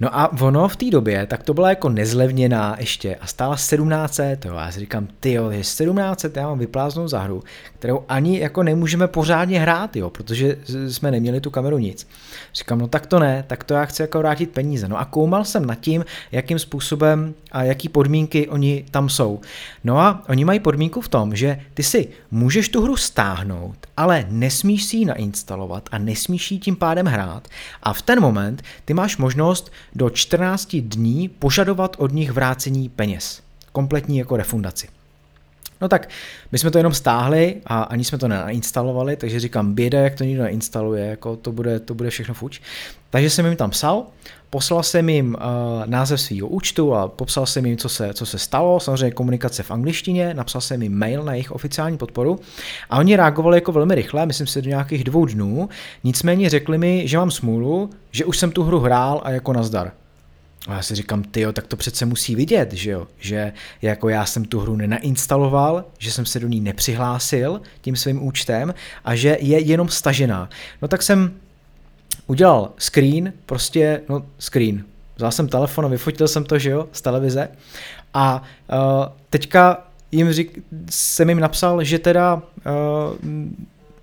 No a ono v té době, tak to byla jako nezlevněná ještě a stála 1700, jo. Já si říkám, tyjo, je 1700, já mám vypláznou za hru, kterou ani jako nemůžeme pořádně hrát, jo, protože jsme neměli tu kameru nic. Říkám, no tak to ne, tak to já chci jako vrátit peníze. No a koumal jsem nad tím, jakým způsobem a jaký podmínky oni tam jsou. No a oni mají podmínku v tom, že ty si můžeš tu hru stáhnout, ale nesmíš si ji nainstalovat a nesmíš ji tím pádem hrát, a v ten moment ty máš možnost do 14 dní požadovat od nich vrácení peněz. Kompletní jako refundaci. No tak, my jsme to jenom stáhli a ani jsme to nenainstalovali, takže říkám, běda, jak to nikdo nainstaluje, jako to bude všechno fuč. Takže jsem jim tam psal, poslal jsem jim název svýho účtu a popsal jsem jim, co se stalo, samozřejmě komunikace v angličtině, napsal jsem jim mail na jejich oficiální podporu a oni reagovali jako velmi rychle, myslím si do nějakých 2 dnů, nicméně řekli mi, že mám smůlu, že už jsem tu hru hrál a jako nazdar. A já si říkám, tyjo, tak to přece musí vidět, že jo, že jako já jsem tu hru nenainstaloval, že jsem se do ní nepřihlásil tím svým účtem a že je jenom stažená. No tak jsem udělal screen, vzal jsem telefon a vyfotil jsem to, že jo, z televize, a teďka jsem jim napsal, že teda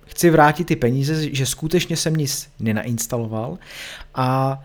chci vrátit ty peníze, že skutečně jsem nic nenainstaloval, a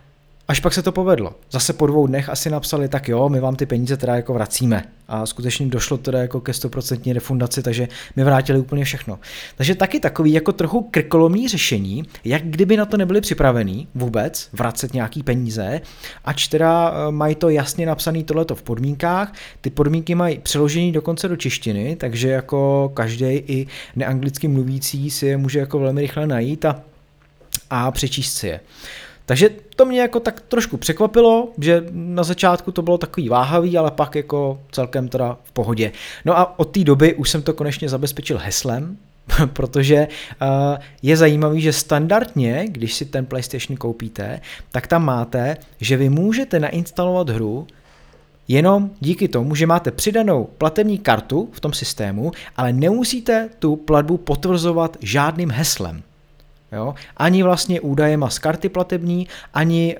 až pak se to povedlo. Zase po 2 dnech asi napsali, tak jo, my vám ty peníze teda jako vracíme. A skutečně došlo teda jako ke 100% refundaci, takže mi vrátili úplně všechno. Takže taky takový jako trochu krkolomný řešení, jak kdyby na to nebyli připravený vůbec vracet nějaký peníze, ač teda mají to jasně napsané tohleto v podmínkách, ty podmínky mají přeložený dokonce do češtiny, takže jako každej i neanglicky mluvící si je může jako velmi rychle najít a přečíst si je. Takže to mě jako tak trošku překvapilo, že na začátku to bylo takový váhavý, ale pak jako celkem teda v pohodě. No a od té doby už jsem to konečně zabezpečil heslem, protože je zajímavý, že standardně, když si ten PlayStation koupíte, tak tam máte, že vy můžete nainstalovat hru jenom díky tomu, že máte přidanou platební kartu v tom systému, ale nemusíte tu platbu potvrzovat žádným heslem. Jo? Ani vlastně údajema z karty platební, ani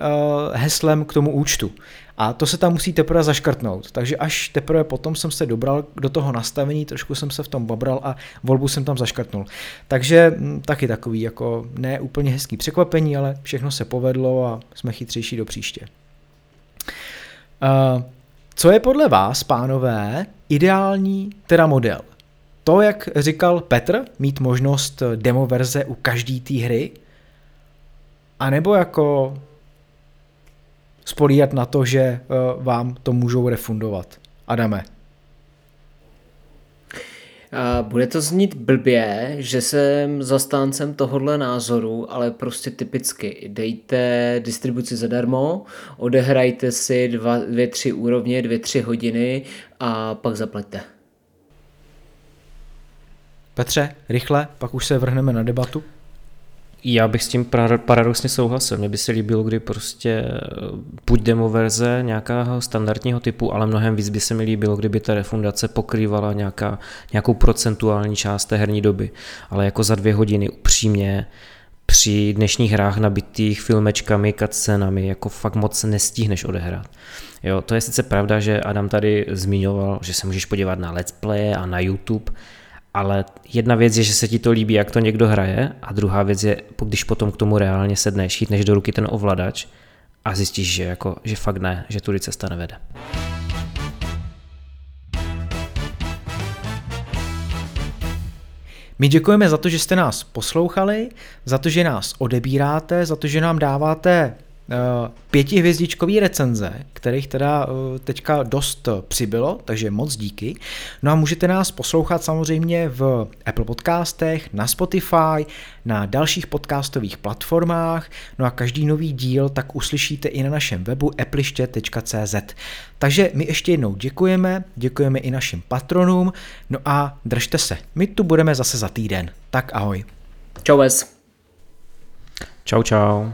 heslem k tomu účtu. A to se tam musí teprve zaškrtnout. Takže až teprve potom jsem se dobral do toho nastavení, trošku jsem se v tom babral a volbu jsem tam zaškrtnul. Takže taky takový jako ne úplně hezký překvapení, ale všechno se povedlo a jsme chytřejší do příště. Co je podle vás, pánové, ideální teda model? To, jak říkal Petr, mít možnost demo verze u každé té hry, anebo jako spolíhat na to, že vám to můžou refundovat. Adame. Bude to znít blbě, že jsem zastáncem tohohle názoru, ale prostě typicky dejte distribuci zadarmo, odehrajte si 2-3 úrovně, 2-3 hodiny a pak zaplaťte. Petře, rychle, pak už se vrhneme na debatu. Já bych s tím paradoxně souhlasil. Mně by se líbilo, kdy prostě buď demo verze nějakého standardního typu, ale mnohem víc by se mi líbilo, kdyby ta refundace pokrývala nějakou procentuální část té herní doby. Ale jako za 2 hodiny upřímně při dnešních hrách nabitých filmečkami, cutscenami, jako fakt moc nestihneš odehrát. Jo, to je sice pravda, že Adam tady zmiňoval, že se můžeš podívat na let's play a na YouTube, ale jedna věc je, že se ti to líbí, jak to někdo hraje, a druhá věc je, když potom k tomu reálně sedneš, chytneš do ruky ten ovladač a zjistíš, že fakt ne, že tudy cesta nevede. My děkujeme za to, že jste nás poslouchali, za to, že nás odebíráte, za to, že nám dáváte 5hvězdičkový recenze, kterých teda teďka dost přibylo, takže moc díky. No a můžete nás poslouchat samozřejmě v Apple podcastech, na Spotify, na dalších podcastových platformách, no a každý nový díl tak uslyšíte i na našem webu epliště.cz. Takže my ještě jednou děkujeme i našim patronům, no a držte se, my tu budeme zase za týden. Tak ahoj. Čau. Čau.